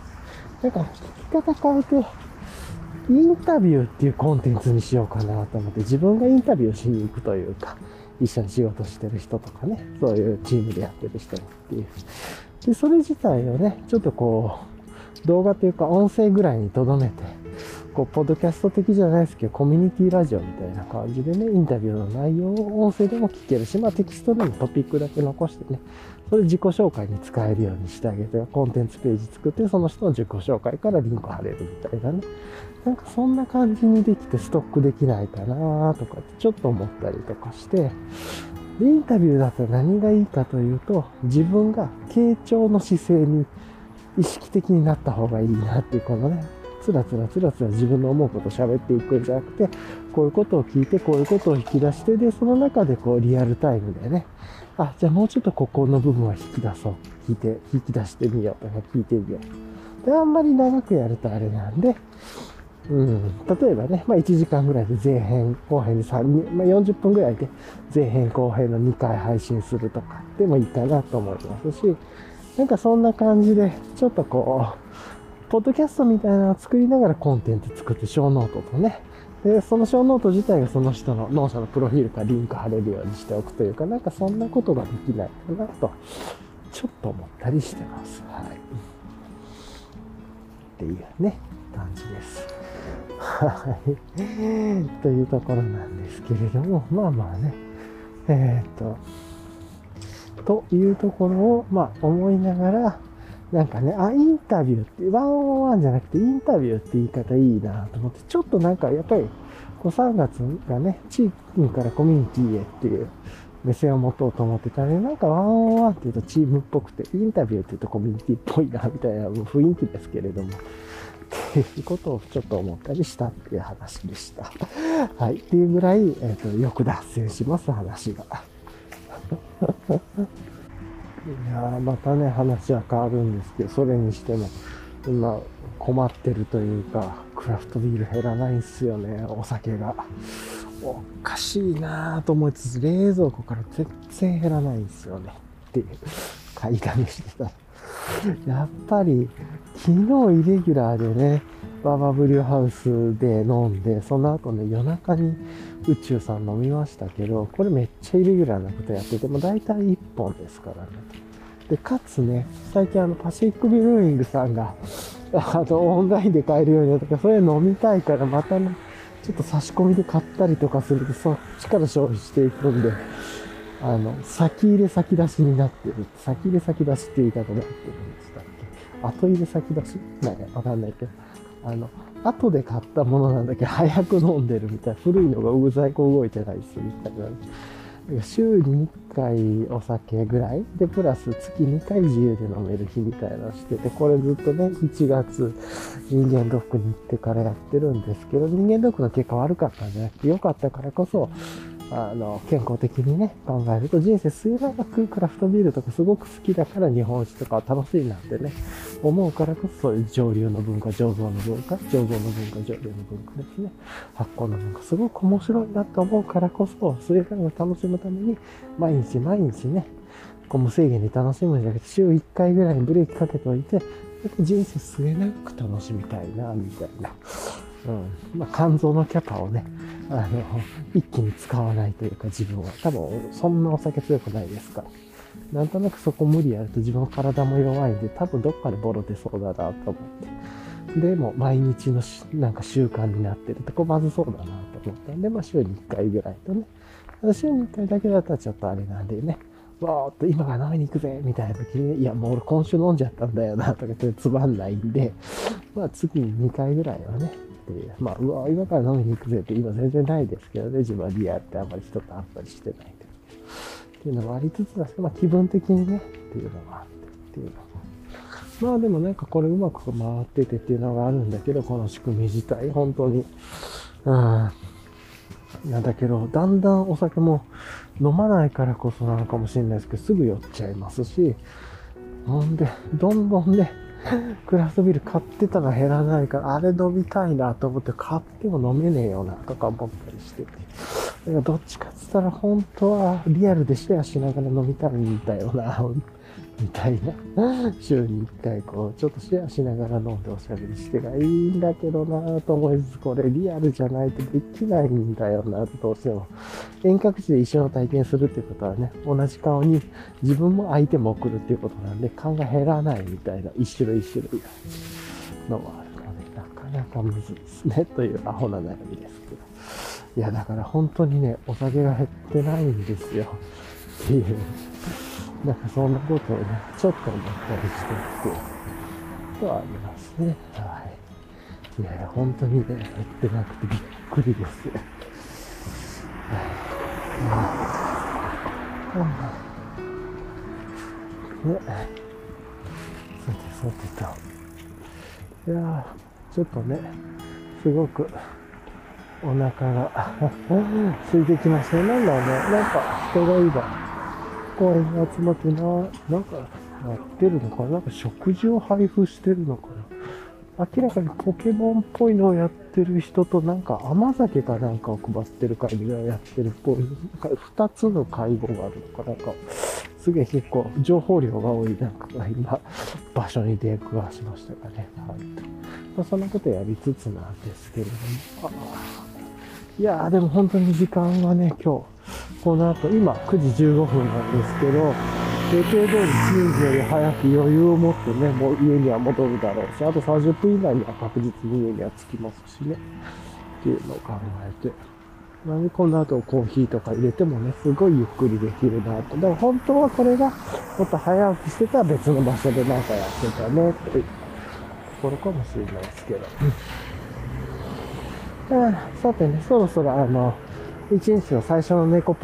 なんか聞き方変えてインタビューっていうコンテンツにしようかなと思って、自分がインタビューしに行くというか、一緒に仕事してる人とかね、そういうチームでやってる人っていう。で、それ自体をね、ちょっとこう、動画というか音声ぐらいに留めて、こう、ポッドキャスト的じゃないですけど、コミュニティラジオみたいな感じでね、インタビューの内容を音声でも聞けるし、まあテキストでもトピックだけ残してね、それ自己紹介に使えるようにしてあげて、コンテンツページ作って、その人の自己紹介からリンク貼れるみたいなね。なんかそんな感じにできてストックできないかなとかってちょっと思ったりとかして、で、インタビューだと何がいいかというと、自分が傾聴の姿勢に意識的になった方がいいなっていう、このね、つらつら自分の思うことを喋っていくんじゃなくて、こういうことを聞いて、こういうことを引き出して、で、その中でこうリアルタイムでね、あ、じゃあもうちょっとここの部分は引き出そう。引き出してみようとか聞いてみよう。で、あんまり長くやるとあれなんで、例えばね、まあ1時間ぐらいで前編後編で40分ぐらいで前編後編の2回配信するとかでもいいかなと思いますし、なんかそんな感じで、ちょっとこう、ポッドキャストみたいなのを作りながらコンテンツ作って、小ノートとね、で、その小ノート自体がその人の、農者のプロフィールからリンク貼れるようにしておくというか、なんかそんなことができないかなと、ちょっと思ったりしてます。はい。っていうね、感じです。はい。というところなんですけれども、まあまあね、というところを、まあ思いながら、なんかね、インタビューって、101じゃなくてインタビューって言い方いいなと思って、ちょっとなんかやっぱり、3月がね、地域からコミュニティへっていう目線を持とうと思ってたね、なんか101って言うとチームっぽくて、インタビューって言うとコミュニティっぽいな、みたいな雰囲気ですけれども、っていうことをちょっと思ったりしたっていう話でした。はい。っていうぐらい、よく脱線します、話が。いやー、またね、話は変わるんですけど、それにしても、今、困ってるというか、クラフトビール減らないんすよね、お酒が。おかしいなぁと思いつつ、冷蔵庫から全然減らないんすよね、っていう、買いだめしてた。やっぱり、昨日イレギュラーでね、バーバーブリューハウスで飲んで、その後ね、夜中に、宇宙さん飲みましたけど、これめっちゃイレギュラーなことやってても、だいたい1本ですからね。で、かつね、最近パシフィックビルーイングさんが、オンラインで買えるようになったから、それ飲みたいから、またね、ちょっと差し込みで買ったりとかすると、そっちから消費していくんで、先入れ先出しになってる。先入れ先出しって言い方になってるんですだっけ。後入れ先出しなんかわかんないけど、後で買ったものなんだけど、早く飲んでるみたいな、古いのがうざいこ動いてないですみたいな。週に1回お酒ぐらいで、プラス月2回自由で飲める日みたいなのしてて、これずっとね、1月人間ドックに行ってからやってるんですけど、人間ドックの結果悪かったんじゃなくて、良かったからこそ、健康的にね、考えると人生末長くクラフトビールとかすごく好きだから日本酒とかは楽しいなんてね、思うからこそ、そういう上流の文化、醸造の文化、上流の文化ですね。発酵の文化、すごく面白いなと思うからこそ、末長く楽しむために、毎日ね、こう無制限に楽しむんじゃなくて、週1回ぐらいにブレーキかけておいて、人生末長く楽しみたいな、みたいな。まあ、肝臓のキャパをね、一気に使わないというか、自分は。多分、そんなお酒強くないですから。なんとなくそこ無理やると自分の体も弱いんで、多分どっかでボロ出そうだなと思って。でも、毎日のなんか習慣になってると、こうまずそうだなと思ったんで、まあ、週に1回ぐらいとね。週に1回だけだったらちょっとあれなんでね。わーっと今から飲みに行くぜみたいな時に、いやもう俺今週飲んじゃったんだよなとかってつまんないんで、まあ次に2回ぐらいはね、まあうわー今から飲みに行くぜって今全然ないですけどね、自分はリアってあんまり人と会ったりしてないっていうのもありつつだし、まあ気分的にねっていうのもあってっていうのも、まあでもなんかこれうまく回っててっていうのがあるんだけど、この仕組み自体本当になんだけど、だんだんお酒も飲まないからこそなのかもしれないですけど、すぐ酔っちゃいますし、ほんでどんどんね、クラフトビール買ってたら減らないから、あれ飲みたいなと思って買っても飲めねえよなとか思ったりしてて。だからどっちかっつったら本当はリアルでシェアしながら飲みたいんだよな、みたいな。週に1回こう、ちょっとシェアしながら飲んでおしゃべりしてがいいんだけどなと思いつつ、これリアルじゃないとできないんだよな、どうしても。遠隔地で一緒の体験するっていうことはね、同じ顔に自分も相手も送るっていうことなんで、勘が減らないみたいな、一種類一種類のもあるので、なかなかむずいですね、というアホな悩みですけど。いや、だから本当にね、お酒が減ってないんですよ、っていう。なんかそんなことをね、ちょっと思ったりしていくとはありますね。はい。いや、本当にね、減ってなくてびっくりですよ。ね、さてと。いやちょっとね、すごくお腹が空いてきましたね。なんだろうね、なんか人がいいだ。公園に集まってなんかやってるのかな、なんか食事を配布してるのかな、明らかにポケモンっぽいのをやってる人と、なんか甘酒かなんかを配ってる会議がやってるっぽい、なんか2つの会合があるのかなんか、すげえ結構情報量が多いなんかが今場所に出くわしましたかね。はい、まあ、そんなことやりつつなんですけれども、いやーでも本当に時間はね、今日この後、今9時15分なんですけど、予定通り10時より早く余裕を持ってね、もう家には戻るだろうし、あと30分以内には確実に家には着きますしね、っていうのを考えて。なので、この後コーヒーとか入れてもね、すごいゆっくりできるなと。でも本当はこれが、もっと早起きしてたら別の場所でなんかやってたね、っていうところかもしれないですけど。さてね、そろそろ一日の最初の猫ち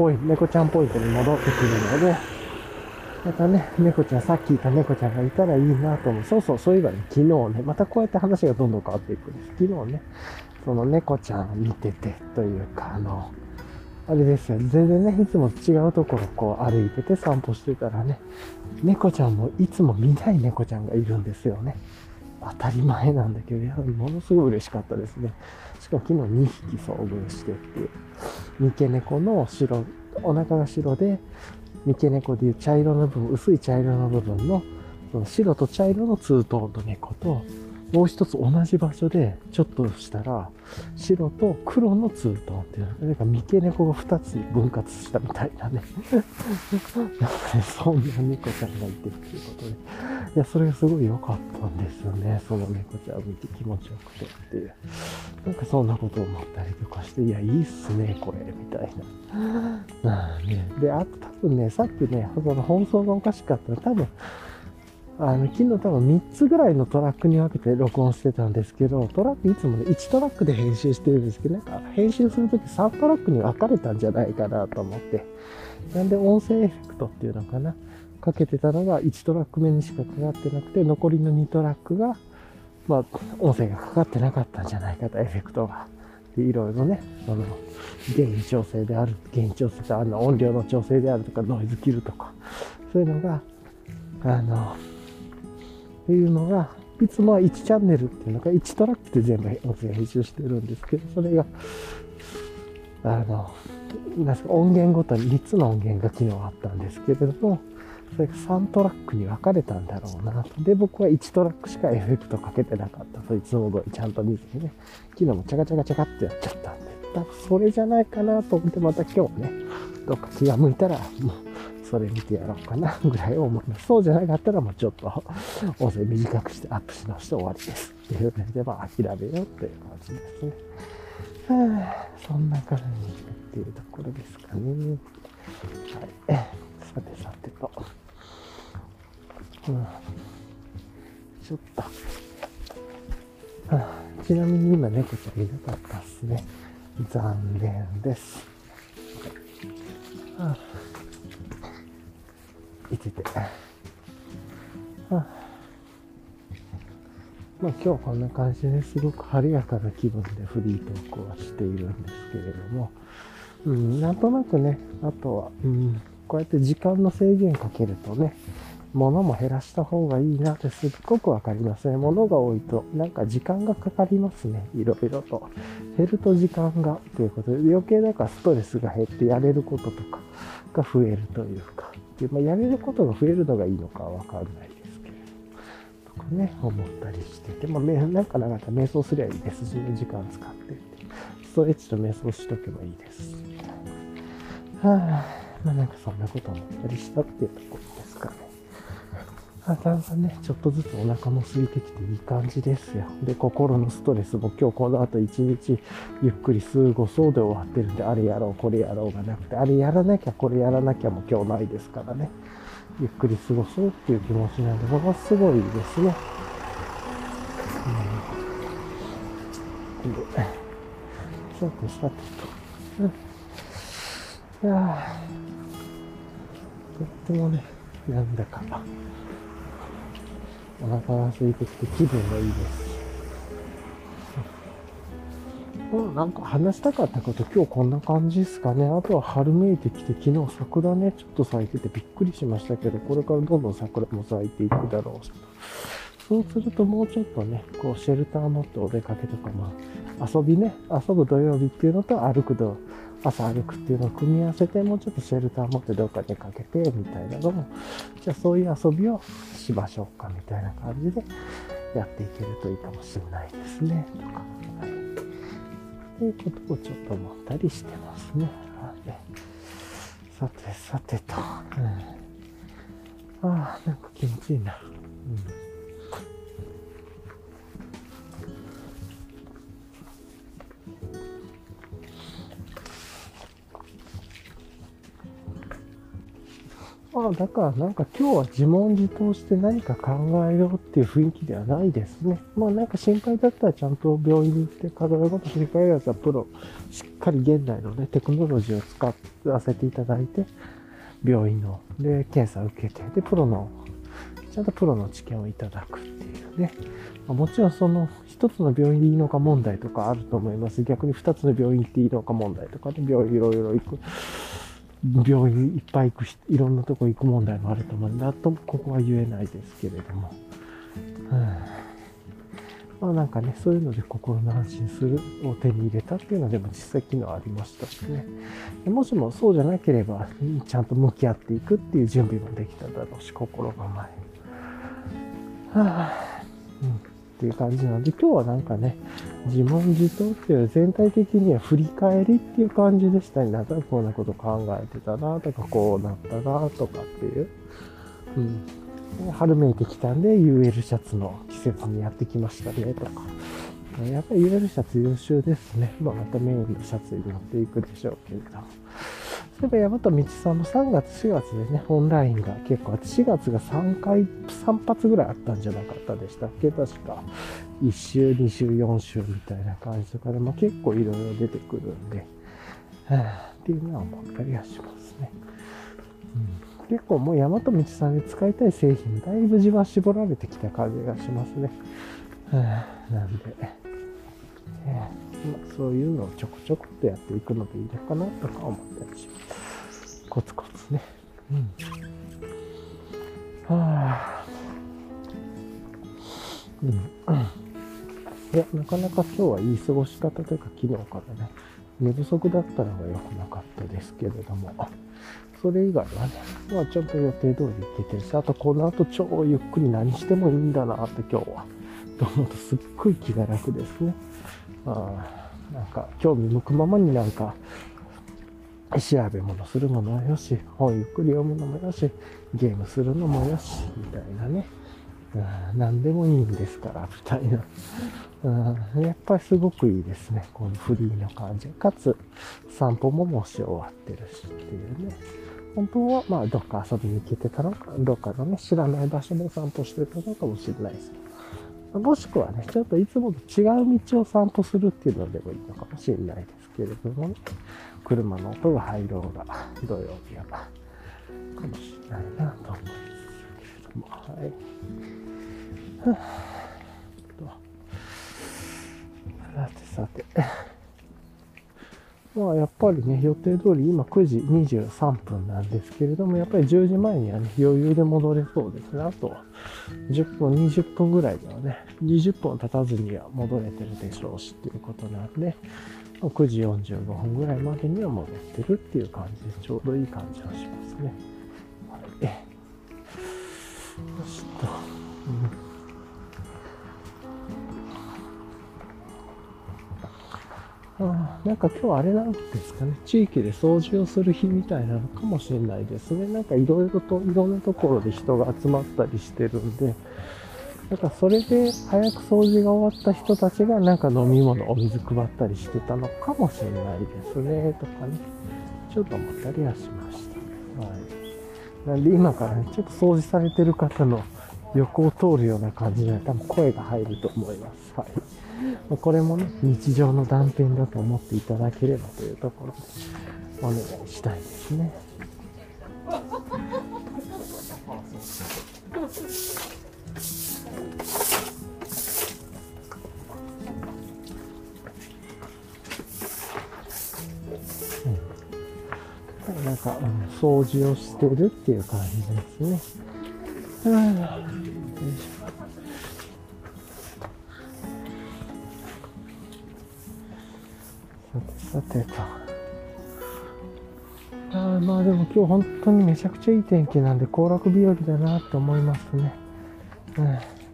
ゃんポイントに戻ってくるので、またね、猫ちゃん、さっきいた猫ちゃんがいたらいいなと思う。そういえばね、昨日ね、またこうやって話がどんどん変わっていくんです。昨日ね、その猫ちゃんを見てて、というか、あれですよ、全然ね、いつも違うところこう歩いてて散歩してたらね、猫ちゃんもいつも見ない猫ちゃんがいるんですよね。当たり前なんだけど、やはりものすごい嬉しかったですね。しかも昨日2匹遭遇してっていう、三毛猫の白、お腹が白で、三毛猫でいう茶色の部分、薄い茶色の部分の、その白と茶色のツートーンの猫と、もう一つ同じ場所で、ちょっとしたら、白と黒のツートーンっていうの、なんか三毛猫が2つに分割したみたいなね。なんかね、そんな猫ちゃんがいてっていうことで。いや、それがすごい良かったんですよね。その猫ちゃんを見て気持ちよくてっていう。なんかそんなことを思ったりとかして、いや、いいっすね、これ、みたいな。で、あと多分ね、さっきね、その放送がおかしかったら、多分、昨日多分3つぐらいのトラックに分けて録音してたんですけど、トラックいつもね、1トラックで編集してるんですけど、なんか編集するとき3トラックに分かれたんじゃないかなと思って、なんで音声エフェクトっていうのかな、かけてたのが1トラック目にしかかかってなくて、残りの2トラックが、まあ、音声がかかってなかったんじゃないかと、エフェクトが。いろいろね、原因調整である、原因調整と音量の調整であるとか、ノイズ切るとか、そういうのが、っていうのが、いつもは1チャンネルっていうのが、1トラックで全部音声編集してるんですけど、それが、なんか音源ごとに3つの音源が昨日あったんですけれども、それが3トラックに分かれたんだろうなと。で、僕は1トラックしかエフェクトかけてなかったと、いつも通りちゃんと見ずにね、昨日もチャカチャカチャカってやっちゃったんで、多分それじゃないかなと思って、また今日ね、どっか気が向いたら、もう、それ見てやろうかな、ぐらい思います。そうじゃなかったら、もうちょっと、音声短くしてアップし直して終わりです。っていうね、で、まあ、諦めようっていう感じですね。そんな感じっていうところですかね。はい。さてと。ちょっと。ちなみに今猫ちゃんいなかったっすね。残念です。いて。まあ今日こんな感じですごく晴れやかな気分でフリートークはしているんですけれども、なんとなくね、あとは、こうやって時間の制限かけるとね、物も減らした方がいいなってすっごくわかりますね。物が多いとなんか時間がかかりますね。いろいろと減ると時間がということで、余計だからストレスが減ってやれることとかが増えるというか、で、やれることが増えるのがいいのかわかんないですけれどとかね、思ったりしてて、なんかなかったら瞑想すりゃいいです。自分時間使ってストレッチと瞑想しとけばいいです。なんかそんなこと思ったりしたっていうところですかね。だんだんね、ちょっとずつお腹も空いてきていい感じですよ。で、心のストレスも今日この後一日ゆっくり過ごそうで終わってるんで、あれやろう、これやろうがなくて、あれやらなきゃ、これやらなきゃも今日ないですからね。ゆっくり過ごそうっていう気持ちなんで、これはすごいですね。さてさてと。いやー、とってもね、なんだかお腹が空いてきて気分がいいです。なんか話したかったこと今日こんな感じですかね。あとは春めいてきて、昨日桜ねちょっと咲いててびっくりしましたけど、これからどんどん桜も咲いていくだろうし、そうするともうちょっとね、こうシェルター持ってお出かけとか、遊びね、遊ぶ土曜日っていうのと朝歩くっていうのを組み合わせて、もうちょっとシェルター持ってどっか出かけてみたいなのも、じゃあそういう遊びをしましょうかみたいな感じでやっていけるといいかもしれないですね、とか、ということをちょっと思ったりしてますね。さてさてと、なんか気持ちいいな。だからなんか今日は自問自答して何か考えようっていう雰囲気ではないですね。なんか心配だったらちゃんと病院に行って体のこと心配やつはプロ、しっかり現代のね、テクノロジーを使わせていただいて、病院の、で、検査を受けて、で、ちゃんとプロの知見をいただくっていうね。もちろんその一つの病院でいいのか問題とかあると思います。逆に二つの病院っていいのか問題とかね、病院いろいろ行く。病院いっぱい行く、いろんなとこ行く問題もあると思うんだと、ここは言えないですけれども、なんかね、そういうので心の安心するを手に入れたっていうのでも実際昨日ありましたしね。もしもそうじゃなければ、ちゃんと向き合っていくっていう準備もできただろうし、心構え、っていう感じなんで、今日はなんかね、自問自答っていうのは全体的には振り返りっていう感じでしたね。なんかこんなこと考えてたなとか、こうなったなとかっていう、春めいてきたんで UL シャツの季節にやってきましたねとか、やっぱり UL シャツ優秀ですね。またメインのシャツになっていくでしょうけれども、そういえば大和道さんも3月4月でね、オンラインが結構、4月が3発ぐらいあったんじゃなかったでしたっけ。確か1週2週4週みたいな感じとかで、結構いろいろ出てくるんで、っていうのは思ったりはしますね。結構もう大和道さんで使いたい製品、だいぶ地は絞られてきた感じがしますね。なんで、そういうのをちょこちょこっとやっていくのでいいのかなとか思ったりします。コツコツね。いや、なかなか今日はいい過ごし方というか、昨日からね、寝不足だったのが良くなかったですけれども、それ以外はね、ちゃんと予定通りいけてるし、あとこの後超ゆっくり何してもいいんだなって今日は、と思うとすっごい気が楽ですね。なんか興味向くままになんか調べ物するのもよし、本ゆっくり読むのもよし、ゲームするのもよしみたいなね、何でもいいんですからみたいな、やっぱりすごくいいですね、このフリーの感じ。かつ散歩ももうし終わってるしっていうね。本当はどっか遊びに行けてたのか、どっかのね知らない場所で散歩してたのかもしれないです。もしくはね、ちょっといつもと違う道を散歩するっていうのでもいいのかもしれないですけれども、ね、車の音が入ろうが、土曜日はかもしれないなと思いますけれども、さてさて、まあ、やっぱりね、予定通り今9時23分なんですけれども、やっぱり10時前にはね、余裕で戻れそうですね。あと10分、20分ぐらいではね、20分経たずには戻れてるでしょうしっていうことなんで、9時45分ぐらいまでには戻ってるっていう感じで、ちょうどいい感じはしますね。はい。よしと。なんか今日あれなんですかね、地域で掃除をする日みたいなのかもしれないですね。なんかいろいろといろんなところで人が集まったりしてるんで、なんかそれで早く掃除が終わった人たちがなんか飲み物お水配ったりしてたのかもしれないですねとかね、ちょっと思ったりはしました、はい、なんで今からねちょっと掃除されてる方の横を通るような感じで多分声が入ると思います、はい。これもね、日常の断片だと思っていただければというところでお願いしたいですね。うん、なんか、掃除をしてるっていう感じですね。まあでも今日本当にめちゃくちゃいい天気なんで行楽日和だなと思いますね。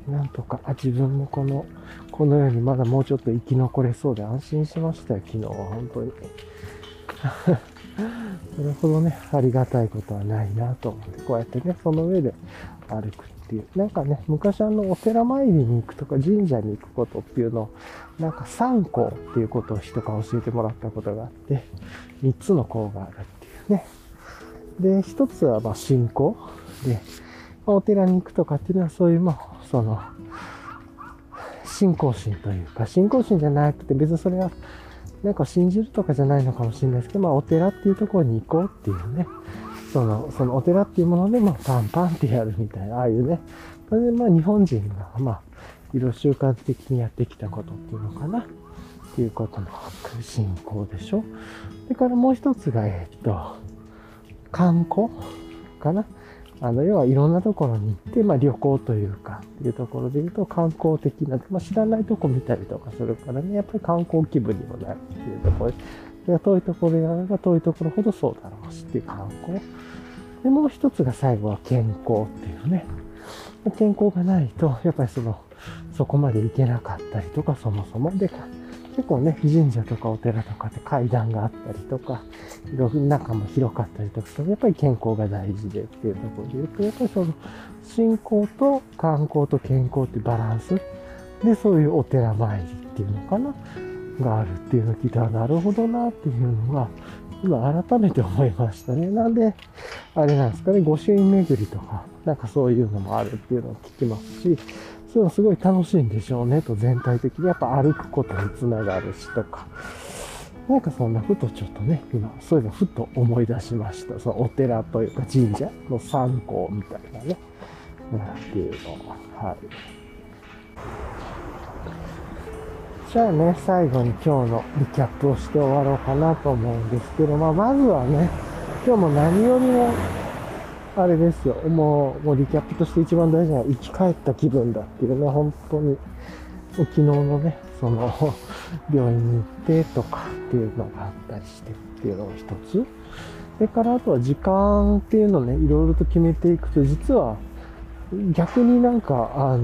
うん、なんとか自分もこのようにまだもうちょっと生き残れそうで安心しましたよ、昨日は本当に。それほどね、ありがたいことはないなと思って、こうやってね、その上で歩くっていう、なんかね、昔お寺参りに行くとか神社に行くことっていうのを、なんか三項っていうことを人から教えてもらったことがあって、3つの項があるっていうね。で、一つはまあ信仰で、お寺に行くとかっていうのはそういう、まあその信仰心というか、信仰心じゃなくて別にそれはなんか信じるとかじゃないのかもしれないですけど、まあお寺っていうところに行こうっていうね、そのお寺っていうもので、まあパンパンってやるみたいな、ああいうね、それでまあ日本人がまあいろいろ習慣的にやってきたことっていうのかなっていうことの信仰でしょ。それからもう一つが観光かな。要はいろんなところに行って、まあ旅行というか、っていうところで言うと観光的な、まあ知らないとこ見たりとかするからね、やっぱり観光気分にもなるっていうところで、遠いところやれば遠いところほどそうだろうしっていう観光。で、もう一つが最後は健康っていうね。健康がないと、やっぱりそこまで行けなかったりとか、そもそもで、結構ね、神社とかお寺とかって階段があったりとか、中も広かったりとか、やっぱり健康が大事でっていうところで言うと、やっぱり信仰と観光と健康っていうバランスで、そういうお寺参りっていうのかな、があるっていうのを聞いたら、なるほどなっていうのが、今改めて思いましたね。なんで、あれなんですかね、御朱印巡りとか、なんかそういうのもあるっていうのを聞きますし、そういうのすごい楽しいんでしょうねと、全体的にやっぱ歩くことにつながるしとか、なんかそんなことちょっとね、今そういうのふと思い出しました。そのお寺というか神社の参考みたいなね、っていうのを、はい。じゃあね、最後に今日のリキャップをして終わろうかなと思うんですけど、まずはね、今日も何よりもあれですよ。もうリキャップとして一番大事なのは生き返った気分だっていうね、本当に。昨日のね、病院に行ってとかっていうのがあったりしてっていうのが一つ。それからあとは時間っていうのをね、いろいろと決めていくと、実は逆になんか、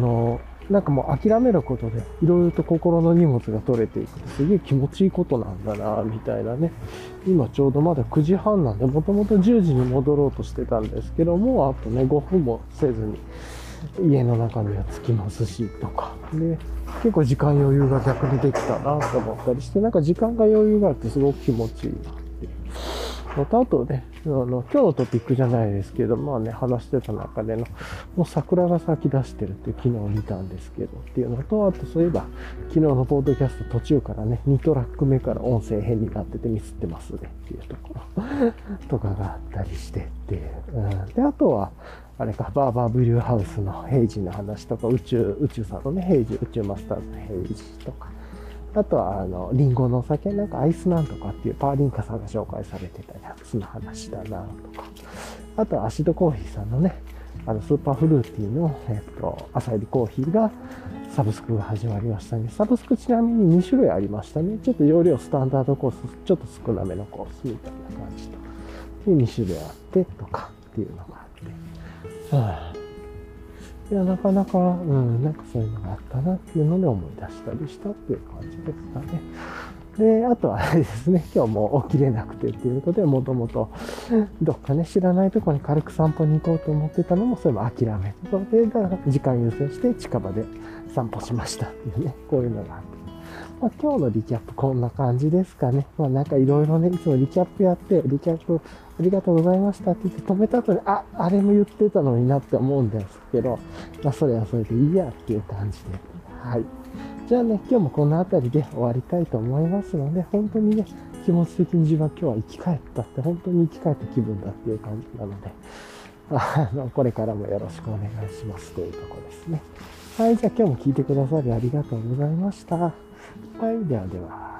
なんかもう諦めることで、いろいろと心の荷物が取れていくと、すげえ気持ちいいことなんだな、みたいなね。今ちょうどまだ9時半なんで、もともと10時に戻ろうとしてたんですけど、もうあとね、5分もせずに家の中には着きますし、とか。で、結構時間余裕が逆にできたな、と思ったりして、なんか時間が余裕があってすごく気持ちいいなっていう。またあとね、今日のトピックじゃないですけど、まあね、話してた中での、もう桜が咲き出してるっていう、昨日見たんですけどっていうのと、あとそういえば、昨日のポッドキャスト途中からね、2トラック目から音声変になっててミスってますねっていうところとかがあったりしてっていう。で、あとは、あれか、バーバーブリューハウスの平時の話とか、宇宙さんのね、平時、宇宙マスターズの平時とか、あとはリンゴのお酒なんかアイスなんとかっていうパーリンカさんが紹介されてたやつの話だなとか、あとはアシドコーヒーさんのね、スーパーフルーティーの、朝入りコーヒーがサブスクが始まりましたね。サブスクちなみに2種類ありましたね。ちょっと容量スタンダードコース、ちょっと少なめのコースみたいな感じとっていう2種類あってとかっていうのがあって、いやなかなか、なんかそういうのがあったなっていうので思い出したりしたっていう感じですかね。で、あとはあれですね、今日も起きれなくてっていうことで、もともとどっかね、知らないとこに軽く散歩に行こうと思ってたのも、それも諦めて、それで時間優先して近場で散歩しましたっていうね、こういうのがあって。まあ、今日のリキャップこんな感じですかね。まあなんかいろいろね、いつもリキャップやって、リキャップありがとうございましたって言って止めた後に、あれも言ってたのになって思うんですけど、まあそれはそれでいいやっていう感じで。はい。じゃあね、今日もこの辺りで終わりたいと思いますので、本当にね、気持ち的に自分は今日は生き返ったって、本当に生き返った気分だっていう感じなので、これからもよろしくお願いしますというところですね。はい、じゃあ今日も聞いてくださりありがとうございました。はい、ではでは。